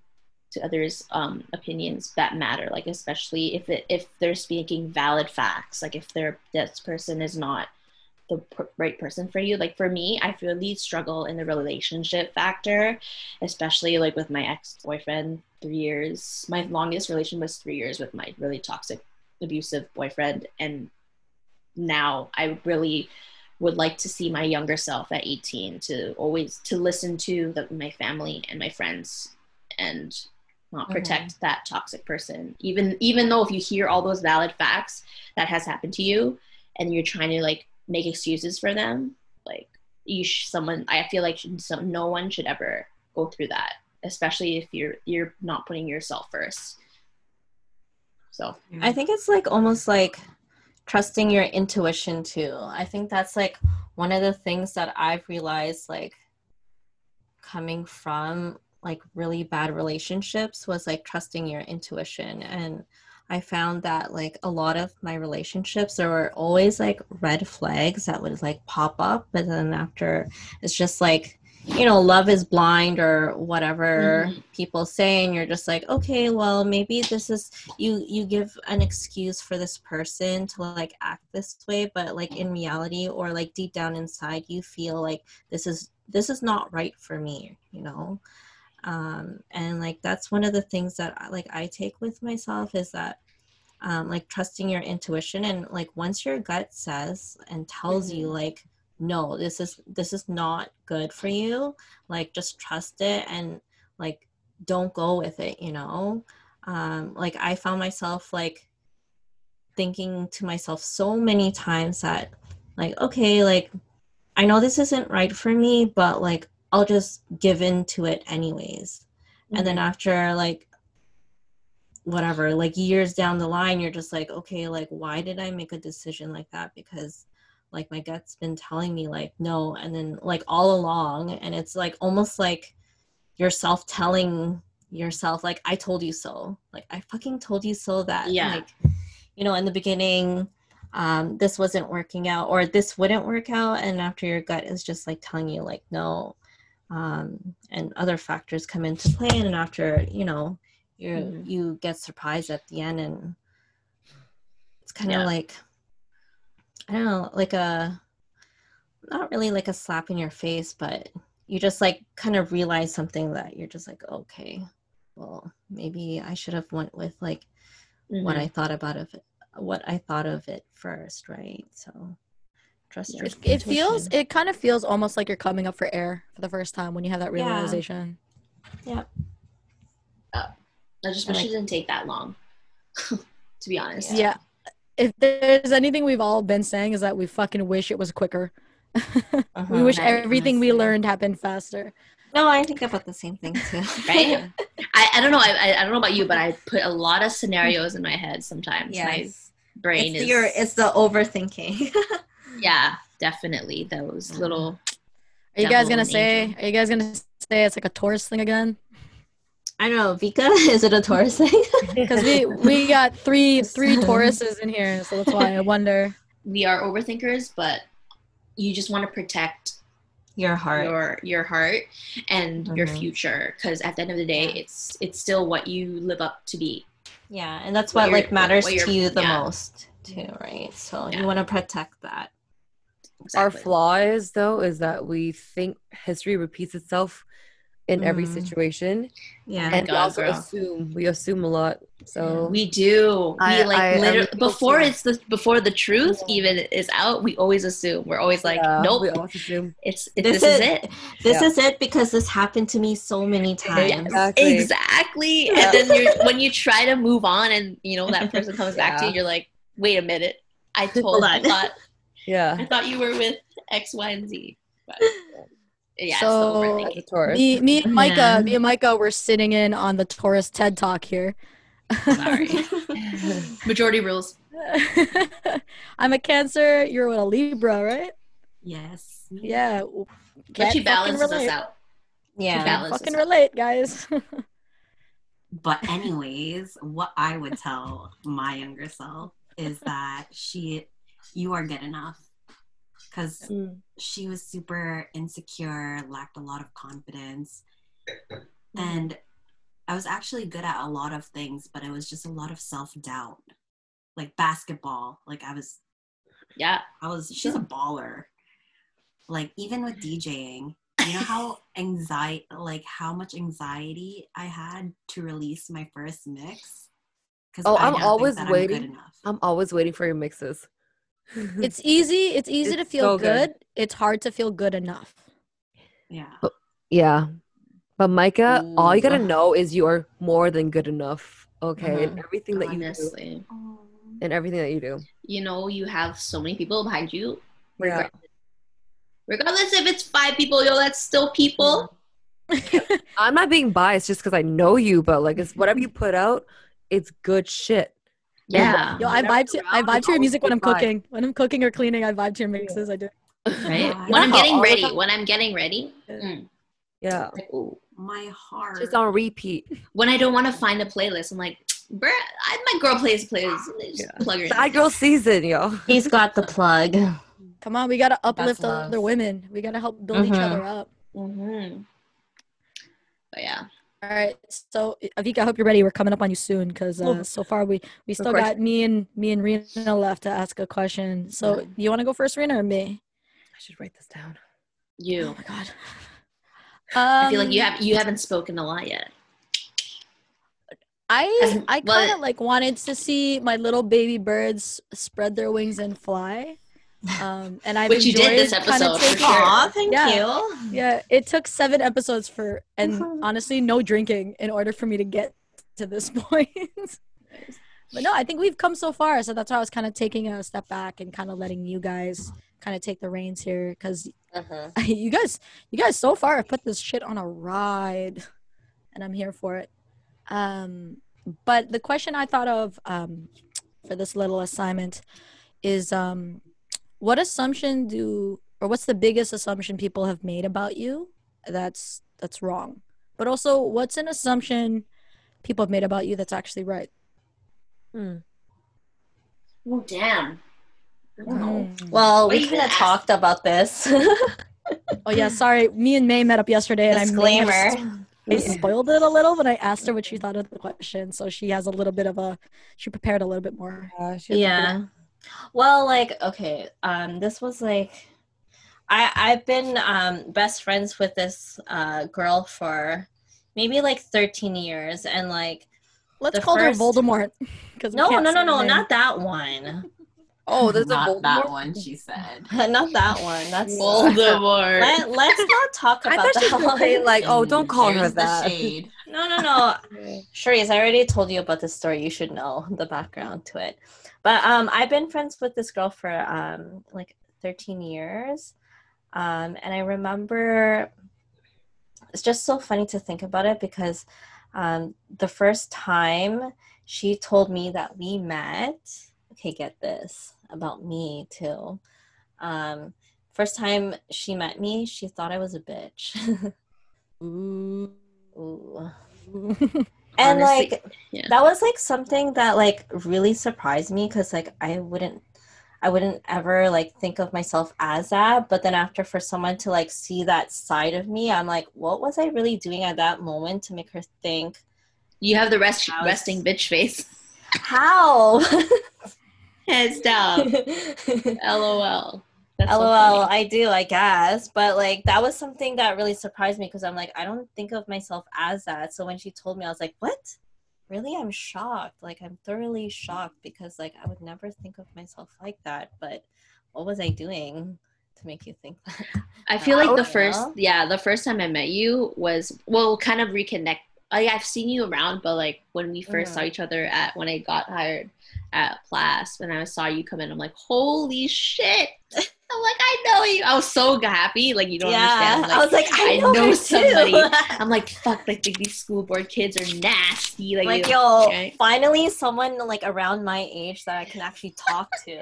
to others' um, opinions that matter, like especially if it, if they're speaking valid facts, like if they're, this person is not the per- right person for you. Like for me, I really struggle in the relationship factor, especially like with my ex-boyfriend, three years. My longest relation was three years with my really toxic, abusive boyfriend. And now I really would like to see my younger self at eighteen to always to listen to the, my family and my friends and not protect mm-hmm. that toxic person. Even even though if you hear all those valid facts that has happened to you and you're trying to like make excuses for them, like you sh- someone, I feel like should, some, no one should ever go through that, especially if you're you're not putting yourself first. So I think it's like almost like trusting your intuition too. I think that's like one of the things that I've realized, like coming from like really bad relationships, was like trusting your intuition. And I found that like a lot of my relationships, there were always like red flags that would like pop up, but then after it's just like, you know, love is blind or whatever mm-hmm. people say, and you're just like, okay, well, maybe this is, you you give an excuse for this person to like act this way, but like in reality or like deep down inside you feel like this is this is not right for me, you know. Um, and like that's one of the things that I, like I take with myself is that um, like trusting your intuition, and like once your gut says and tells mm-hmm. you like, no, this is this is not good for you, like just trust it and like don't go with it, you know. Um, like I found myself like thinking to myself so many times that like, okay, like I know this isn't right for me, but like I'll just give in to it anyways. Mm-hmm. And then after like whatever, like years down the line, you're just like, okay, like why did I make a decision like that? Because like my gut's been telling me like no, and then like all along. And it's like almost like yourself telling yourself like, I told you so. Like I fucking told you so that yeah. like, you know, in the beginning um, this wasn't working out or this wouldn't work out. And after your gut is just like telling you like no. Um, and other factors come into play, and after, you know, you mm-hmm. you get surprised at the end, and it's kind of yeah. like, I don't know, like a, not really like a slap in your face, but you just like kind of realize something that you're just like, okay, well, maybe I should have went with like mm-hmm. what I thought about of it, what I thought of it first, right? So. Yeah, it, it feels it kind of feels almost like you're coming up for air for the first time when you have that realization. Yeah. yeah. Oh, I just wish like, it didn't take that long, to be honest. Yeah. If there's anything we've all been saying is that we fucking wish it was quicker. Uh-huh, we wish everything we learned happened faster. No, I think about the same thing too. Right? I, I don't know. I, I don't know about you, but I put a lot of scenarios in my head sometimes. Yes. My brain it's is... Your, it's the overthinking. Yeah, definitely those little. Are you guys gonna say? Are you guys gonna say it's like a Taurus thing again? I don't know, Vika. Is it a Taurus thing? Because we we got three three Tauruses in here, so that's why I wonder. We are overthinkers, but you just want to protect your heart, your your heart, and mm-hmm. your future. Because at the end of the day, it's it's still what you live up to be. Yeah, and that's what, what like matters what to you the yeah. most, too, right? So yeah. you want to protect that. Exactly. Our flaw is, though, is that we think history repeats itself in mm. every situation. Yeah, and God, we also girl. assume we assume a lot. So we do. I, we like I, literally, I before assume. it's the before the truth yeah. even is out. We always assume. We're always like, yeah, nope. We always assume. It's it, this, this is, is it. This yeah. is it because this happened to me so many times. Yes, exactly. exactly. Yeah. And then you're, when you try to move on, and you know that person comes yeah. back to you, you're like, wait a minute. I told you that. Yeah, I thought you were with X, Y, and Z. But, yeah, so me, me and Micah, yeah. me and Micah, were sitting in on the Taurus TED Talk here. Sorry, majority rules. I'm a Cancer. You're what, a Libra, right? Yes. Yeah, but Can't she balances us out. Yeah, fucking relate, out. guys. But anyways, what I would tell my younger self is that she. you are good enough, because mm. she was super insecure, lacked a lot of confidence, and I was actually good at a lot of things, but it was just a lot of self-doubt, like basketball, like I was Yeah. I was, she's a baller. Like, even with DJing, you know how anxiety, like how much anxiety I had to release my first mix? Oh, I'm always waiting. I'm, I'm always waiting for your mixes. It's easy. It's easy it's to feel so good. good. It's hard to feel good enough. Yeah. But, yeah. But Micah, Ooh. all you got to know is you are more than good enough. Okay. And mm-hmm. everything that Honestly. you do. Oh. And everything that you do. You know, you have so many people behind you. Yeah. Regardless if it's five people, yo, that's still people. I'm not being biased just because I know you, but like, it's whatever you put out, it's good shit. Yeah. Yo, I vibe to I vibe to your music when I'm cooking. When I'm cooking or cleaning, I vibe to your mixes. I do. Right. When I'm getting ready. When I'm getting ready. Mm. Yeah. Ooh. My heart. It's on repeat. When I don't want to find a playlist, I'm like, bruh, my girl plays plays. Just plug her in. Side girl season, yo. He's got the plug. Come on, we gotta uplift the other women. We gotta help build mm-hmm. each other up. Mm-hmm. But yeah. All right, so Avika, I hope you're ready. We're coming up on you soon because uh, so far we, we still got me and me and Rena left to ask a question. So yeah. You want to go first, Rena, or me? I should write this down. You. Oh my god. Um, I feel like you have you haven't spoken a lot yet. I I kind of like wanted to see my little baby birds spread their wings and fly. Um, and I've Which enjoyed you did this episode. For sure. Aw, thank yeah. you. Yeah, it took seven episodes for, and mm-hmm. honestly, no drinking in order for me to get to this point. But no, I think we've come so far. So that's why I was kind of taking a step back and kind of letting you guys kind of take the reins here. Because uh-huh. you guys, you guys so far have put this shit on a ride. And I'm here for it. Um, but the question I thought of um, for this little assignment is... Um, What assumption do, or what's the biggest assumption people have made about you that's that's wrong? But also, what's an assumption people have made about you that's actually right? Hmm. Well, damn. I don't know. Well, we kind of talked about this. Oh, yeah, sorry. Me and May met up yesterday. and Disclaimer. I I spoiled it a little when I asked her what she thought of the question. So she has a little bit of a, she prepared a little bit more. Uh, she yeah. Well, like, okay, um, this was like, I, I've been um, best friends with this uh, girl for maybe like thirteen years. And like, let's call first... her Voldemort. No, no, no, no, not that one. Oh, there's not a Voldemort. Not that one, she said. Not that one. That's Voldemort. Let, let's not talk about I thought that one. Say, like, oh, don't call There's her that. Shade. No, no, no. Charisse, I already told you about this story. You should know the background to it. But um, I've been friends with this girl for um, like thirteen years. Um, and I remember it's just so funny to think about it because um, the first time she told me that we met, okay, get this about me too. Um, first time she met me, she thought I was a bitch. Ooh. Ooh. And honestly, like yeah. that was like something that like really surprised me because like I wouldn't, I wouldn't ever like think of myself as that. But then after for someone to like see that side of me, I'm like, what was I really doing at that moment to make her think? You have the rest was- resting bitch face. How? Heads down. LOL. That's LOL. So I do, I guess. But like, that was something that really surprised me because I'm like, I don't think of myself as that. So when she told me, I was like, what? Really? I'm shocked. Like, I'm thoroughly shocked because like, I would never think of myself like that. But what was I doing to make you think that? I feel like the first, yeah, the first time I met you was, well, kind of reconnect. Like, I've seen you around, but like when we first mm-hmm. saw each other at when I got hired at P L A S, when I saw you come in, I'm like, holy shit. I'm like, I know you. I was so happy. Like, you don't yeah. understand. Like, I was like, I know, I know somebody. I'm like, fuck, like, like these school board kids are nasty. Like, like yo, okay. Finally someone like around my age that I can actually talk to.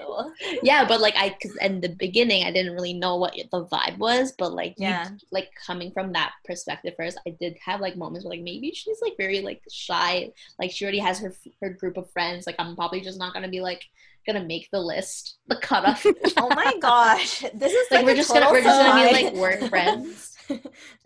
Yeah, but like I, because in the beginning, I didn't really know what the vibe was. But like, yeah. you, like coming from that perspective first, I did have like moments where like maybe she's like very like shy. Like she already has her her group of friends. Like I'm probably just not gonna be like. Gonna make the list, the cutoff. Oh my gosh, this is like, like we're just gonna we're just gonna be like work friends.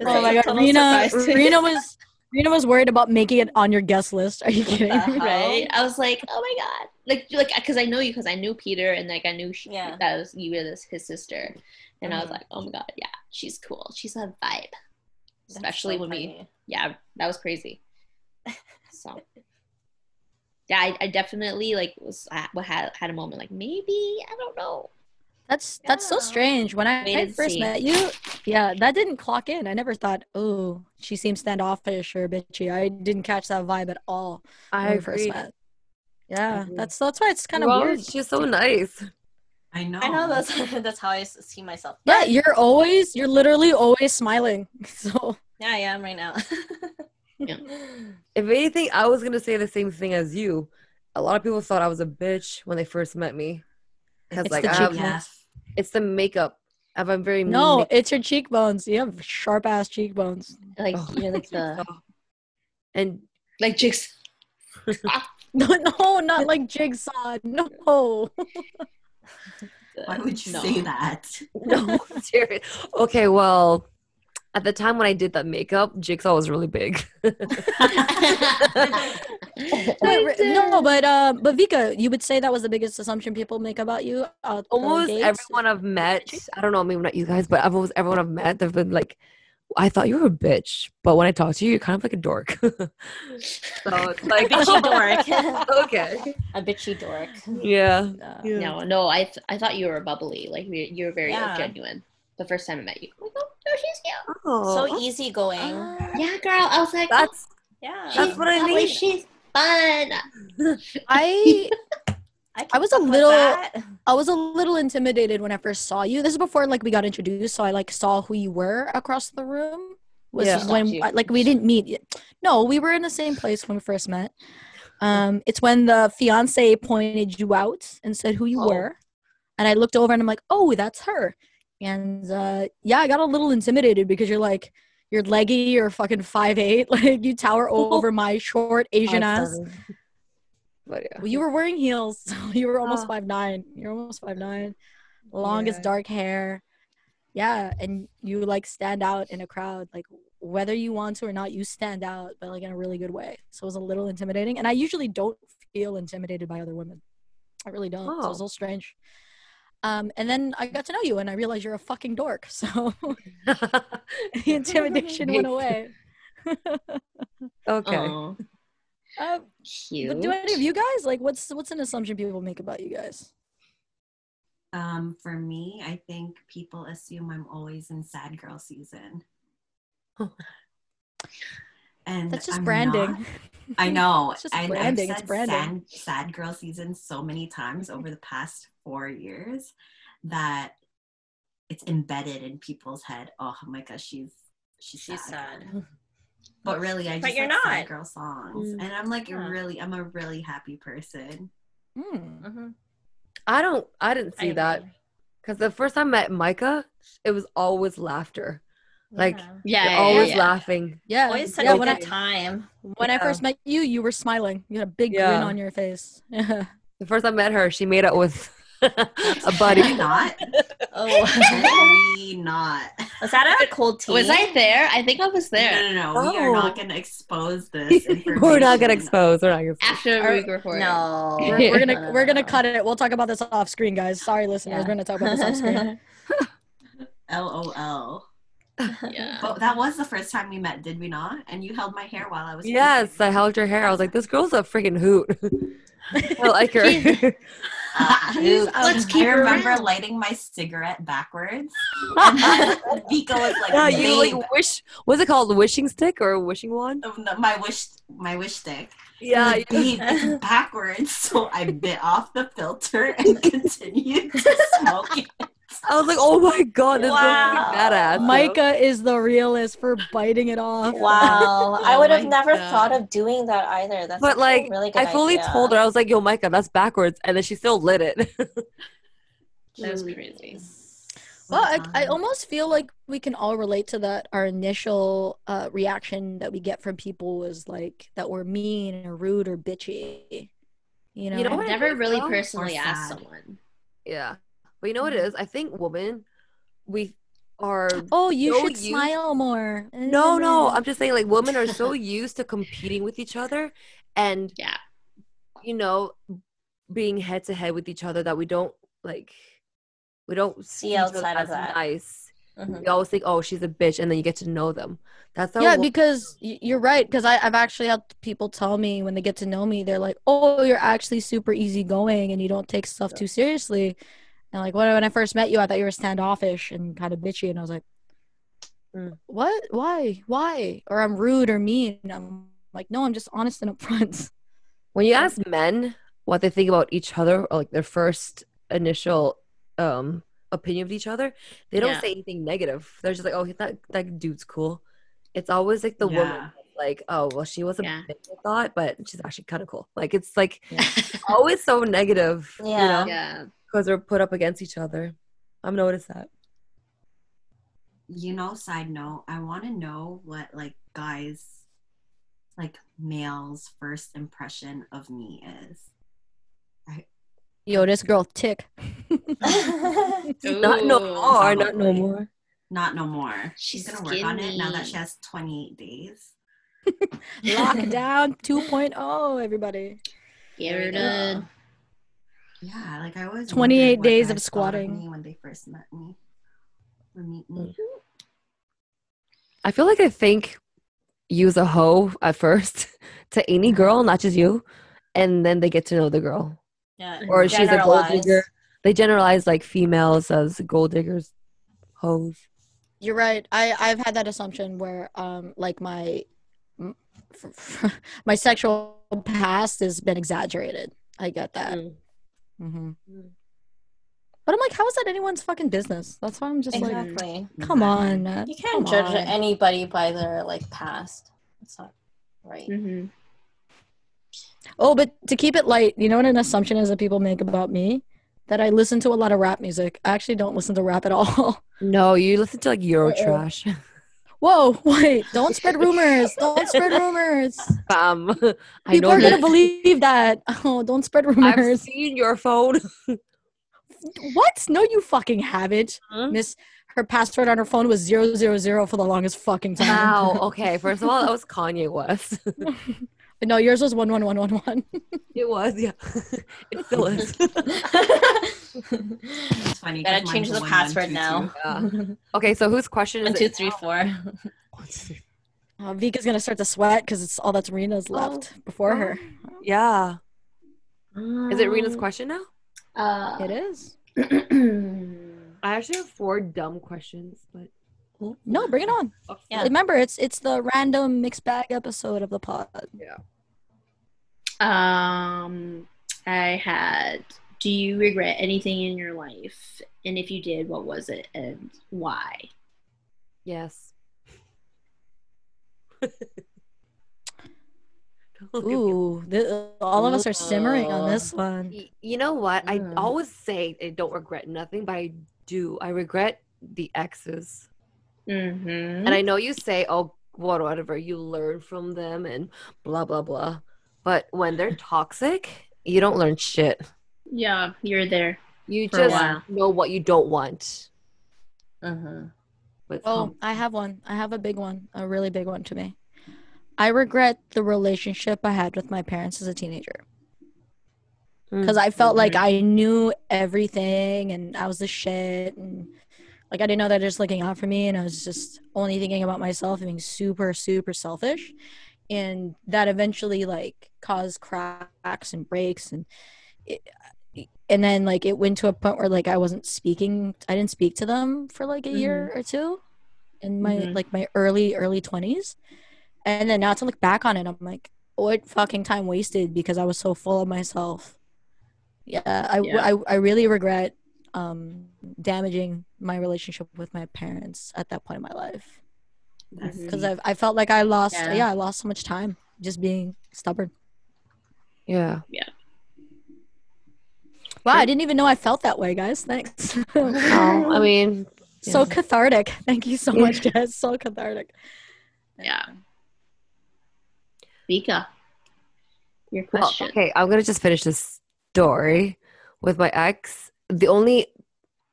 Oh my god, Rena, Rena was Rena was worried about making it on your guest list. Are you kidding? Right? I was like, oh my god, like, like, because I know you, because I knew Peter, and like I knew she, yeah. that was you were his sister, and mm-hmm. I was like, oh my god, yeah, she's cool, she's a vibe, especially so when funny. we, yeah, that was crazy. So yeah, I, I definitely like was I had had a moment like maybe I don't know. That's yeah. that's so strange. When I, I first see. met you, yeah, that didn't clock in. I never thought, oh, she seems standoffish or bitchy. I didn't catch that vibe at all I when we first met. Yeah, that's that's why it's kind of well, weird. She's so nice. I know. I know that's that's how I see myself. Yeah, you're always you're literally always smiling. So yeah, I am right now. Yeah. If anything, I was gonna say the same thing as you. A lot of people thought I was a bitch when they first met me. It's like, the cheekbones. Have, it's the makeup. I've been very no. Makeup. It's your cheekbones. You have sharp ass cheekbones. Like oh. you're like the and like jigs. no, no, not like jigsaw. No. Why would you no. say that? No, seriously. Okay, well, at the time when I did that makeup, Jigsaw was really big. Wait, no, but uh, but Vika, you would say that was the biggest assumption people make about you? Uh, almost everyone I've met, I don't know, maybe not you guys, but I've almost everyone I've met, they've been like, I thought you were a bitch, but when I talk to you, you're kind of like a dork. So it's like a bitchy dork. Okay. A bitchy dork. Yeah. Uh, yeah. No, no, I th- I thought you were bubbly. Like, you were very yeah. genuine. The first time I met you. Like, oh, no, she's cute. Oh, so easygoing. Uh, yeah, girl. I was like, that's, oh, yeah. That's what I mean. Like, she's fun. I, I, I was a little, I was a little intimidated when I first saw you. This is before, like, we got introduced. So I, like, saw who you were across the room. Was yeah. when, like, we didn't meet yet. No, we were in the same place when we first met. Um, It's when the fiance pointed you out and said who you oh. were. And I looked over and I'm like, oh, that's her. And uh, yeah, I got a little intimidated because you're like, you're leggy, you're fucking five eight, like you tower over my short Asian ass. But yeah. Well, you were wearing heels, so you were almost five nine. You're almost five nine. Longest yeah. dark hair. Yeah, and you like stand out in a crowd, like whether you want to or not, you stand out, but like in a really good way. So it was a little intimidating. And I usually don't feel intimidated by other women. I really don't. Oh. So it was a little strange. Um, and then I got to know you, and I realized you're a fucking dork. So the intimidation went away. Okay. Aww. Uh, Cute. But do any of you guys like what's what's an assumption people make about you guys? Um, for me, I think people assume I'm always in sad girl season. And that's just I'm branding. Not. I know. It's just I, branding. I've said it's branding. Sad, sad girl season so many times over the past four years that it's embedded in people's head. Oh my gosh, she's she's, she's sad. sad. But really, I just but you're like not. sad girl songs, mm. and I'm like yeah. really, I'm a really happy person. Mm. Mm-hmm. I don't, I didn't see I that because the first time I met Micah, it was always laughter. Like yeah, yeah always yeah, yeah. laughing. Yeah, always such yeah, a good time. When yeah. I first met you, you were smiling. You had a big yeah. grin on your face. Yeah. The first I met her, she made out with a buddy. Not. Oh, we not. Was that a cold tea? Was I there? I think I was there. No, no, no. Oh. We are not going to expose this information. We're not going to expose. We're not going to after we record. No, we're, we're gonna no. we're gonna cut it. We'll talk about this off screen, guys. Sorry, listeners. Yeah. We're gonna talk about this off screen. LOL. Yeah. But that was the first time we met, did we not? And you held my hair while I was yes crazy. I held your hair. I was like, this girl's a freaking hoot. I like her. uh, was, Let's I keep remember around. Lighting my cigarette backwards. Vika was like, yeah, you like wish. What's it called? Wishing stick or wishing wand? Oh, no, my wish, my wish stick. Yeah, like, yeah. backwards. So I bit off the filter and continued to smoke it. I was like, oh my god, this wow. is badass. Micah is the realist for biting it off. Wow. I would have oh never god. thought of doing that either. That's but like, really good I fully idea. told her, I was like, yo, Micah, that's backwards. And then she still lit it. That was crazy. Well, I, I almost feel like we can all relate to that. Our initial uh, reaction that we get from people was like that we're mean or rude or bitchy. You know, you know I've never really so? personally asked someone. Yeah. But you know what it is? I think women, we are Oh, you so should used- smile more. No, no. I'm just saying, like, women are so used to competing with each other. And, yeah. you know, being head to head with each other that we don't like, we don't see, see outside of that. Nice. Mm-hmm. We always think, oh, she's a bitch, and then you get to know them. That's how yeah, because you're right. Because I've actually had people tell me when they get to know me, they're like, oh, you're actually super easygoing, and you don't take stuff yeah. too seriously. And like when I, when I first met you, I thought you were standoffish and kind of bitchy, and I was like, mm. what? Why? Why? Or I'm rude or mean. And I'm like, no, I'm just honest and upfront. When you ask men what they think about each other, or like their first initial um. opinion of each other, they don't yeah. say anything negative. They're just like, oh, that that dude's cool. It's always like the yeah. woman, like, oh, well, she was a yeah. bitch, I thought, but she's actually kind of cool. Like, it's like yeah. always so negative, yeah, you know? Yeah, because they're put up against each other. I've noticed that. You know, side note, I want to know what like guys, like male's first impression of me is. I- Yo, this girl tick. Not no more. Not no more. Not no more. She's, She's going to work on it now that she has twenty-eight days. Lockdown two point oh, everybody. Get rid of. Yeah, like I was. twenty-eight days of squatting. When they first met me. Or meet me. I feel like I think you's a hoe at first to any girl, not just you. And then they get to know the girl. Yeah, or she's a gold digger. They generalize like females as gold diggers, hoes. You're right. I, I've had that assumption where um like my f- f- my sexual past has been exaggerated. I get that. Mm. Mm-hmm. Mm. But I'm like, how is that anyone's fucking business? That's why I'm just exactly. like, come on. Nat. You can't come judge on. Anybody by their like past. That's not right. Mm-hmm. Oh, but to keep it light, you know what an assumption is that people make about me? That I listen to a lot of rap music. I actually don't listen to rap at all. No, you listen to like Eurotrash. Uh-oh. Whoa, wait, don't spread rumors. Don't spread rumors. Bam. People I know are going to believe that. Oh, don't spread rumors. I've seen your phone. What? No, you fucking haven't. Huh? Miss, her password on her phone was zero zero zero for the longest fucking time. Wow, okay. First of all, that was Kanye West. No, yours was one one one one one. It was, yeah. It still is. It's funny. Gotta change the password now. Yeah. Okay, so whose question one, is two, it? Three, four. One, two, three, four. Uh, Vika's gonna start to sweat because it's all that's Rena's left oh. before oh. her. Yeah. Um, is it Rena's question now? Uh, it is. I actually have four dumb questions, but. No, bring it on. Yeah. Remember, it's it's the random mixed bag episode of the pod. Yeah. Um, I had, do you regret anything in your life? And if you did, what was it and why? Yes. Ooh, this, all of us are simmering on this one. You know what? Mm. I always say I don't regret nothing, but I do. I regret the exes. Mm-hmm. And I know you say, oh, whatever, you learn from them and blah, blah, blah. But when they're toxic, you don't learn shit. Yeah, you're there. You just know what you don't want. Uh-huh. But, oh, um, I have one. I have a big one, a really big one to me. I regret the relationship I had with my parents as a teenager. Because mm-hmm. I felt like I knew everything and I was the shit and... Like, I didn't know that they're just looking out for me, and I was just only thinking about myself and being super, super selfish. And that eventually, like, caused cracks and breaks. And it, and then, like, it went to a point where, like, I wasn't speaking. I didn't speak to them for, like, a mm-hmm. year or two in my, mm-hmm. like, my early, early twenties. And then now to look back on it, I'm like, what fucking time wasted because I was so full of myself. Yeah, I, yeah. I, I really regret um, damaging my relationship with my parents at that point in my life, because I've I felt like I lost yeah. yeah I lost so much time just being stubborn. Yeah. Yeah. Wow, I didn't even know I felt that way, guys. Thanks. Oh, I mean, so yeah. cathartic. Thank you so much, guys. So cathartic. Yeah. Vika, your question. Oh, okay, I'm gonna just finish this story with my ex. The only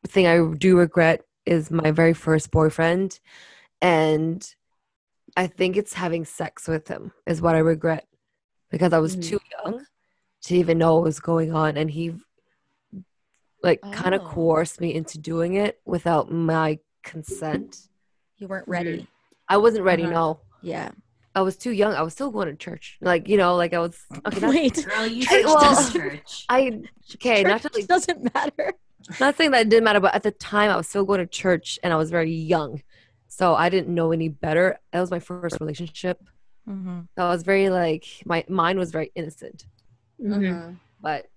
thing I do regret is my very first boyfriend, and I think it's having sex with him is what I regret, because I was mm-hmm. too young to even know what was going on. And he like oh. kind of coerced me into doing it without my consent. You weren't ready. I wasn't ready. Uh-huh. No. Yeah. I was too young. I was still going to church. Like, you know, like I was. Okay, not, Wait. Girl, you church well, does church. I, okay. Church not to, like, doesn't matter. Not saying that it didn't matter, but at the time I was still going to church and I was very young. So I didn't know any better. That was my first relationship. Mm-hmm. So I was very like, my mind was very innocent. Mm-hmm. But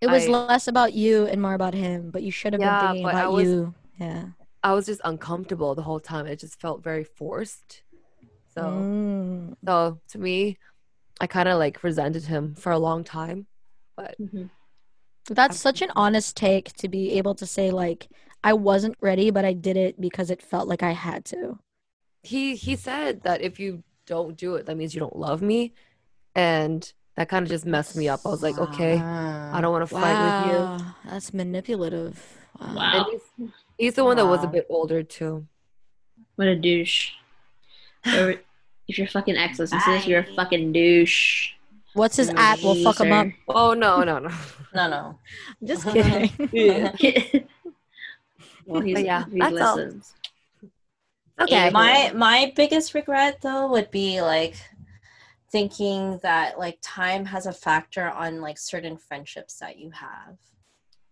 it was I, less about you and more about him, but you should have yeah, been thinking about was, you. Yeah. I was just uncomfortable the whole time. It just felt very forced. So, mm. so to me, I kind of like resented him for a long time. But mm-hmm. that's such an honest take to be able to say, like, I wasn't ready, but I did it because it felt like I had to. He he said that if you don't do it, that means you don't love me. And that kind of just messed me up. I was like, okay, wow. I don't want to fight wow. with you. That's manipulative. Wow. wow. He's, he's the one wow. that was a bit older, too. What a douche. If your fucking ex listens to this, you're a fucking douche. What's his app? We'll fuck him up. Oh, no, no, no. No, no. I'm just kidding. Well, he's, yeah, he that's listens. All. Okay. Yeah, my, my biggest regret, though, would be, like, thinking that, like, time has a factor on, like, certain friendships that you have.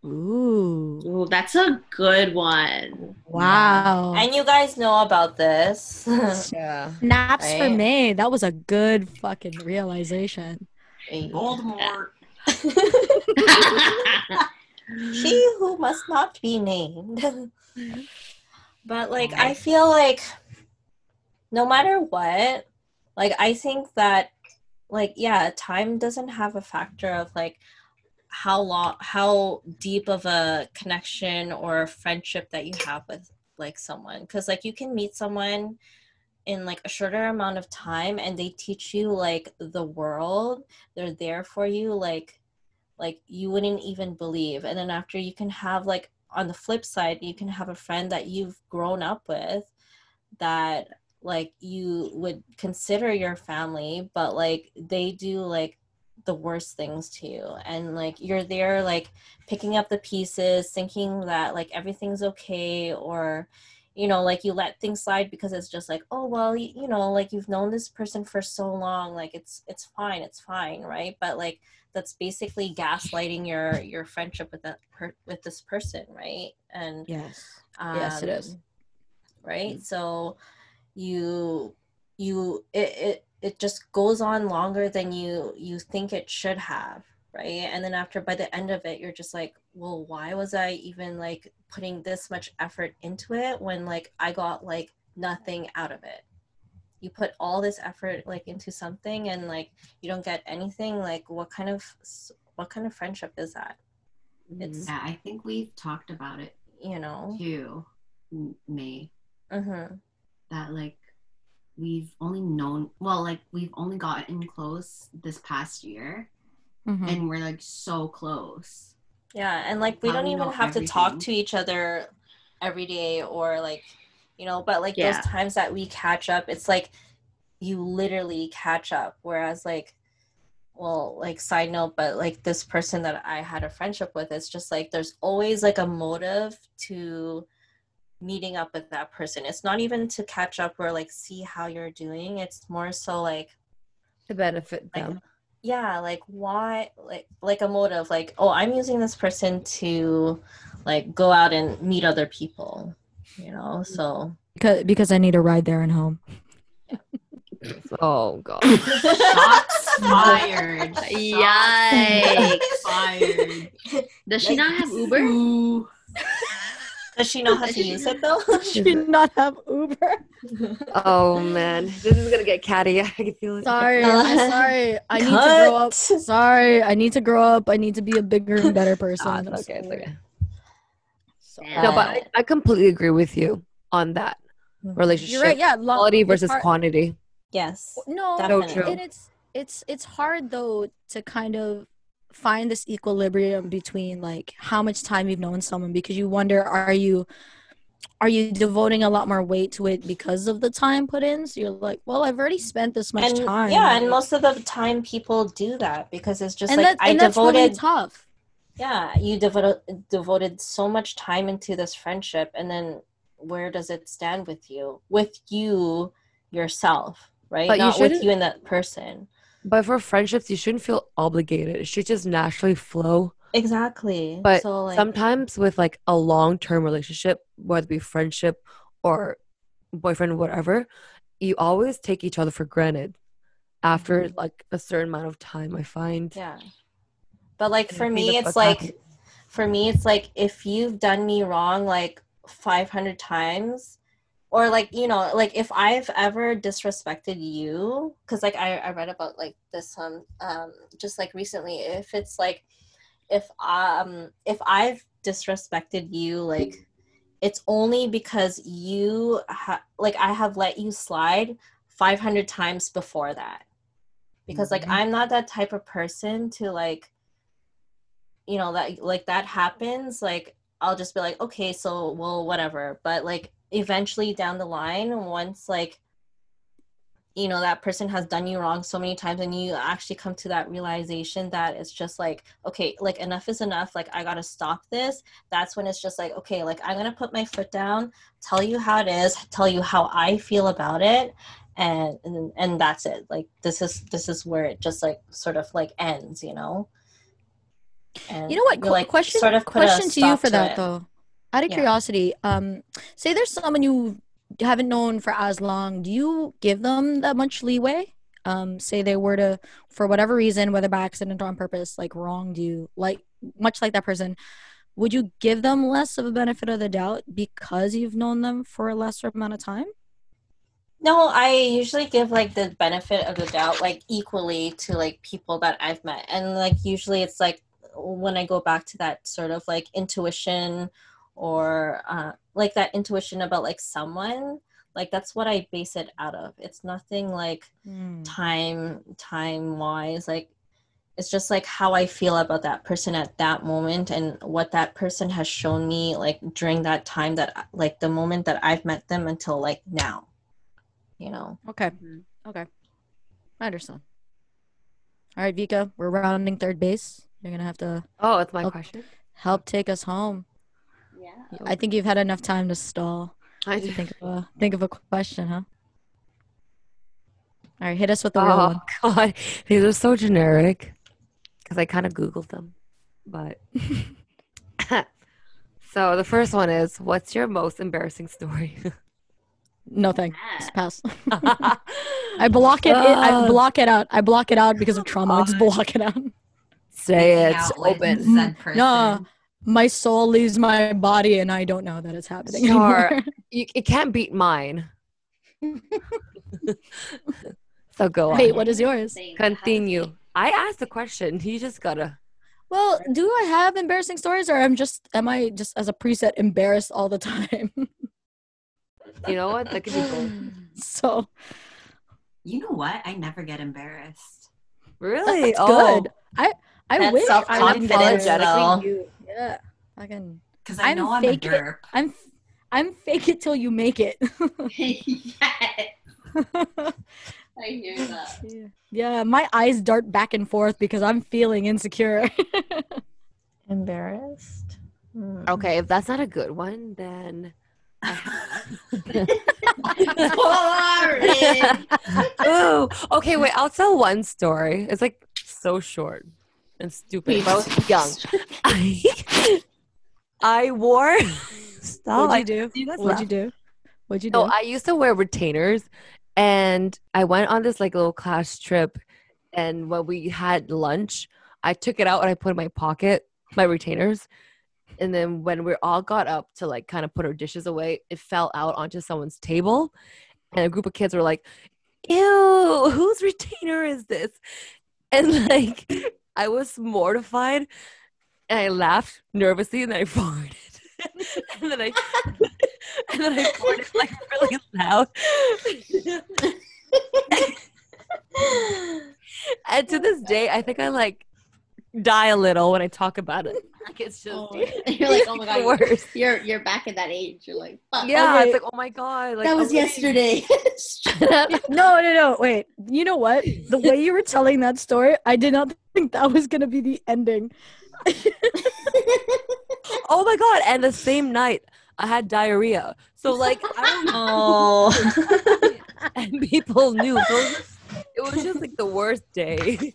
Ooh. Ooh, that's a good one. Wow. And you guys know about this. Yeah. Naps right? for me. That was a good fucking realization. Voldemort. She who must not be named. But, like, I feel like no matter what, like, I think that, like, yeah, time doesn't have a factor of, like, how long, how deep of a connection or a friendship that you have with, like, someone. Because, like, you can meet someone in, like, a shorter amount of time and they teach you, like, the world. They're there for you, like, like you wouldn't even believe. And then after, you can have, like, on the flip side, you can have a friend that you've grown up with that, like, you would consider your family, but, like, they do, like, the worst things to you, and, like, you're there, like, picking up the pieces, thinking that, like, everything's okay, or, you know, like, you let things slide because it's just like, oh, well, you, you know, like, you've known this person for so long, like, it's it's fine, it's fine, right? But, like, that's basically gaslighting your your friendship with that per- with this person, right? And yes, um, yes, it is, right? Mm-hmm. So you you it. it it just goes on longer than you, you think it should have, right? And then after, by the end of it, you're just like, well, why was I even, like, putting this much effort into it when, like, I got, like, nothing out of it? You put all this effort, like, into something and, like, you don't get anything. Like, what kind of, what kind of friendship is that? It's, yeah, I think we've talked about it, you know, too, May, mm-hmm. that, like, we've only known, well, like, we've only gotten close this past year, mm-hmm. and we're, like, so close. Yeah, and, like, we don't even have everything. to talk to each other every day, or, like, you know, but, like, yeah. those times that we catch up, it's, like, you literally catch up, whereas, like, well, like, side note, but, like, this person that I had a friendship with, it's just, like, there's always, like, a motive to meeting up with that person. It's not even to catch up or, like, see how you're doing. It's more so, like, to benefit them. Like, yeah, like, why, like, like a motive, like, oh, I'm using this person to, like, go out and meet other people, you know. So because, because I need a ride there and home. Oh god. Shots fired. Shots yikes. Fired. Does she not have Uber? Does she know how to use it, though? She did not have Uber. Oh, man. This is going to get catty. I can feel it. Sorry. I'm sorry. I need Cut. to grow up. Sorry. I need to grow up. I need to be a bigger and better person. Oh, it's okay. It's okay. Sorry. No, but I, I completely agree with you on that relationship. You're right. Yeah. Long, Quality versus hard. quantity. Yes. No. Definitely. No, and it's, it's, it's hard, though, to kind of find this equilibrium between, like, how much time you've known someone, because you wonder, are you are you devoting a lot more weight to it because of the time put in? So you're like, well, I've already spent this much and, time. Yeah, and most of the time people do that because it's just and like that, I and devoted. That's really tough. Yeah, you devoted devoted so much time into this friendship, and then where does it stand with you? With you yourself, right? But not you with you and that person. But for friendships, you shouldn't feel obligated. It should just naturally flow. Exactly. But so, like, sometimes with like a long-term relationship, whether it be friendship or boyfriend, whatever, you always take each other for granted after mm-hmm. like a certain amount of time, I find. Yeah. But like for me, it's like, happened. for me, it's like if you've done me wrong like five hundred times, or like, you know, like if I've ever disrespected you, because like I, I read about like this um um just like recently, if it's like if um if I've disrespected you, like it's only because you ha- like I have let you slide five hundred times before that, because mm-hmm. like I'm not that type of person to like, you know, that like that happens, like I'll just be like, okay, so well, whatever. But like eventually down the line, once like, you know, that person has done you wrong so many times and you actually come to that realization that it's just like, okay, like enough is enough. Like I got to stop this. That's when it's just like, okay, like I'm going to put my foot down, tell you how it is, tell you how I feel about it. And, and, and that's it. Like, this is, this is where it just like sort of like ends, you know? And you know what? Like question sort of question to you for to that it. Though. Out of yeah. curiosity, um, say there's someone you haven't known for as long. Do you give them that much leeway? Um, say they were to, for whatever reason, whether by accident or on purpose, like wronged you, like much like that person, would you give them less of a benefit of the doubt because you've known them for a lesser amount of time? No, I usually give like the benefit of the doubt like equally to like people that I've met, and like usually it's like, when I go back to that sort of like intuition or uh, like that intuition about like someone, like that's what I base it out of. It's nothing like mm. time, time wise. Like it's just like how I feel about that person at that moment and what that person has shown me like during that time, that like the moment that I've met them until like now, you know? Okay. Mm-hmm. Okay. I understand. All right, Vika, we're rounding third base. You're going to have to oh, it's my help, question. help take us home. Yeah. I think you've had enough time to stall. I do. Think of a, think of a question, huh? All right, hit us with the oh, real one. Oh, God. These are so generic because I kind of Googled them. But so the first one is, what's your most embarrassing story? Nothing. Just pass. I block it. I block it out. I block it out because of trauma. I just block it out. Say it. Open. That person. No, my soul leaves my body, and I don't know that it's happening. Sure, you, it can't beat mine. So go on. Wait, what is yours? Continue. I asked the question. You just gotta. Well, do I have embarrassing stories, or am just am I just as a preset embarrassed all the time? You know what? That could be cool. So, you know what? I never get embarrassed. Really? That's oh. good. I. I That's wish I would. Yeah, I can. Because I know I'm, I'm a derp. I'm, I'm fake it till you make it. Yes. I hear that. Yeah. yeah, my eyes dart back and forth because I'm feeling insecure. Embarrassed? Mm. Okay, if that's not a good one, then. Ooh. Okay, wait, I'll tell one story. It's like so short. And stupid. We're both young. I, I wore. Stop. What'd you do? What'd laugh. you do? What'd you do? So I used to wear retainers, and I went on this like little class trip, and when we had lunch, I took it out and I put it in my pocket, my retainers, and then when we all got up to like kind of put our dishes away, it fell out onto someone's table, and a group of kids were like, "Ew, whose retainer is this?" And like. I was mortified, and I laughed nervously, and then I farted. and then I and then I farted like really loud. And to this day, I think I like die a little when I talk about it. back. It's just oh. You're like, oh my god, worse. You're you're back at that age. You're like, fuck. Yeah, okay. It's like, oh my god, like, that was okay. yesterday. no, no, no. Wait, you know what? The way you were telling that story, I did not think that was gonna be the ending. Oh my god! And the same night, I had diarrhea. So like, I oh. and people knew. It was just like the worst day.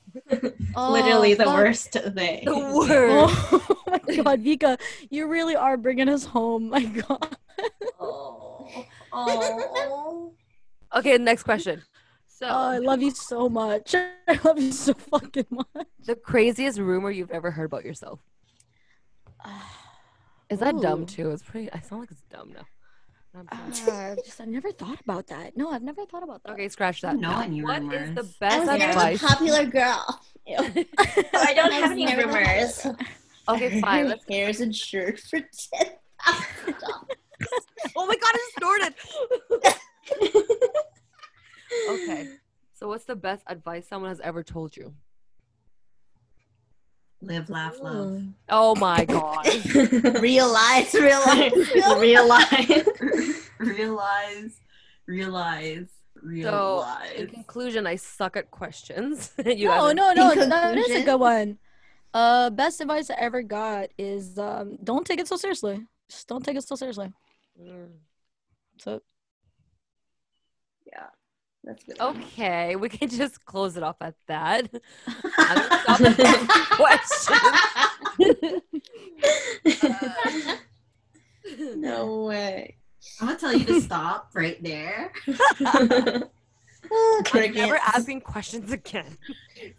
Oh, literally the fuck. worst day. The worst. Oh my god, Vika, you really are bringing us home. My god. Oh. Oh. Okay, next question. So, oh, I love you so much. I love you so fucking much. The craziest rumor you've ever heard about yourself. Is that Ooh. dumb too? It's pretty. I sound like it's dumb now. Uh, just, I've never thought about that. No, I've never thought about that. Okay, scratch that. No, any rumors. What is the best I was advice? I'm a popular girl. So I don't have any rumors. Okay, fine. Let's Here's a shirt for ten thousand dollars. Oh my god, I snorted. Okay, so what's the best advice someone has ever told you? Live, laugh, love. Oh my god. Realize, realize, realize, realize, realize, realize. So, in conclusion, I suck at questions. you no, no, no, no, that is a good one. Uh, best advice I ever got is um, don't take it so seriously. Just don't take it so seriously. Mm. So, yeah. That's good. Okay, we can just close it off at that. uh, no way. I'm gonna tell you to stop right there. Oh, I'm never asking questions again.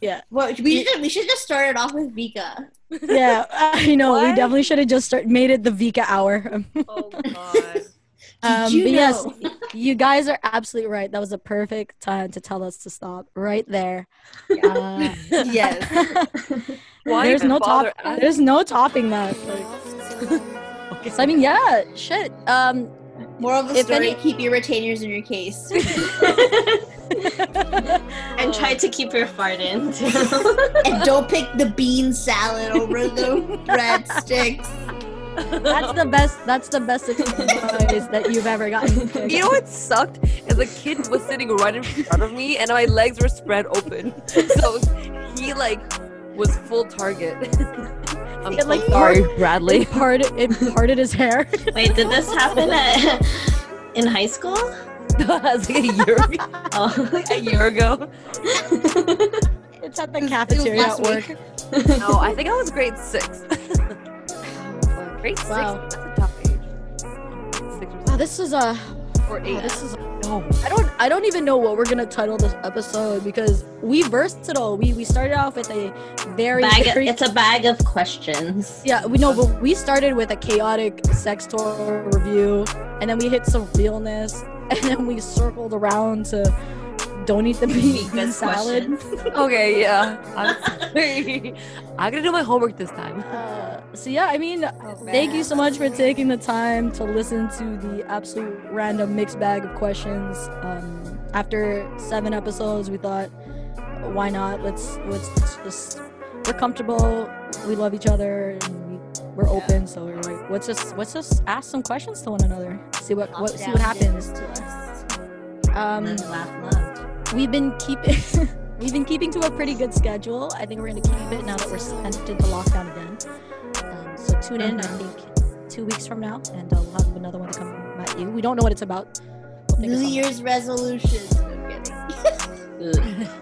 Yeah. Well, we should we should just start it off with Vika. Yeah, I know. What? We definitely should have just start, made it the Vika hour. Oh god. Um, you but know? Yes, you guys are absolutely right. That was a perfect time to tell us to stop right there. Yeah. Uh, yes. Why there's no top. There's no topping that. Like. Okay. So, I mean, yeah, shit. Um, Moral of the story: any- keep your retainers in your case, and try to keep your fart in too. And don't pick the bean salad over the breadsticks. That's the best. That's the best advice that you've ever gotten. You know what sucked is a kid was sitting right in front of me, and my legs were spread open, so he like was full target. I'm it, like, so sorry, part, Bradley. It parted, it parted his hair. Wait, did this happen at, in high school? That was like a year ago. Oh, like a year ago. It's at the cafeteria at work. No, I think I was grade six. Grade six? Wow. That's a tough age. Six wow, this is a... Or eight. Wow, this is a, no. I don't I don't even know what we're going to title this episode because we versatile. We we started off with a very... Bag of, very it's a bag of questions. Yeah, we know, but we started with a chaotic sex tour review, and then we hit some realness, and then we circled around to don't eat the bean salad. Okay, yeah. I'm, I'm gonna do my homework this time. Uh, so yeah, I mean, oh, thank you so much for taking the time to listen to the absolute random mixed bag of questions. Um, after seven episodes, we thought, why not? Let's let's just we're comfortable. We love each other. And we, we're yeah. open. So we're like, let's just let's just ask some questions to one another. See what, what see what happens to us. Um. Live, laugh, love. We've been keeping we've been keeping to a pretty good schedule. I think we're going to keep it now that we're sent into lockdown again. Um, so tune in, mm-hmm. I think, two weeks from now, and uh, we'll have another one to come at you. We don't know what it's about. We'll New Year's resolutions. I'm kidding.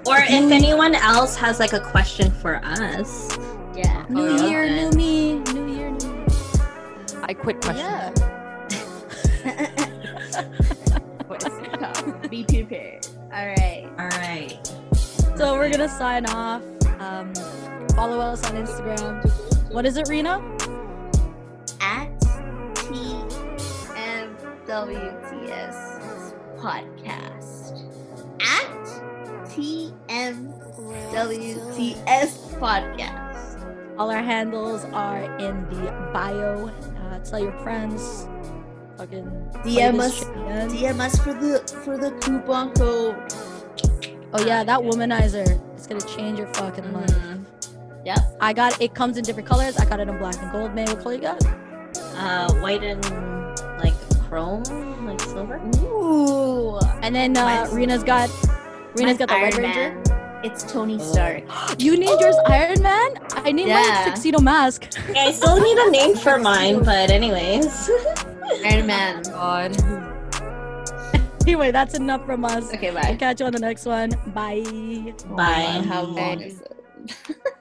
Or if anyone else has like a question for us, yeah. New oh, year, okay. new me. New year, new me. I quit questions. Yeah. Be prepared. All right. All right. So we're going to sign off. Um, follow us on Instagram. What is it, Rena? At T M W T S Podcast. At T M W T S Podcast. All our handles are in the bio. Uh, tell your friends. D M us, D M us for the for the coupon code. Oh yeah, that womanizer. It's gonna change your fucking mm-hmm. life. Yep. I got it comes in different colors. I got it in black and gold. Man, what color you got? Uh, white and like chrome, like silver. Ooh. And then uh, Rena's got Rena's got the Red Ranger. It's Tony Stark. You need oh. yours Iron Man? I need yeah. my tuxedo mask. Yeah, I still need a name for mine, but anyways. Iron Man. Oh God. Anyway, that's enough from us. Okay, bye. We'll catch you on the next one. Bye. Bye. How long is it?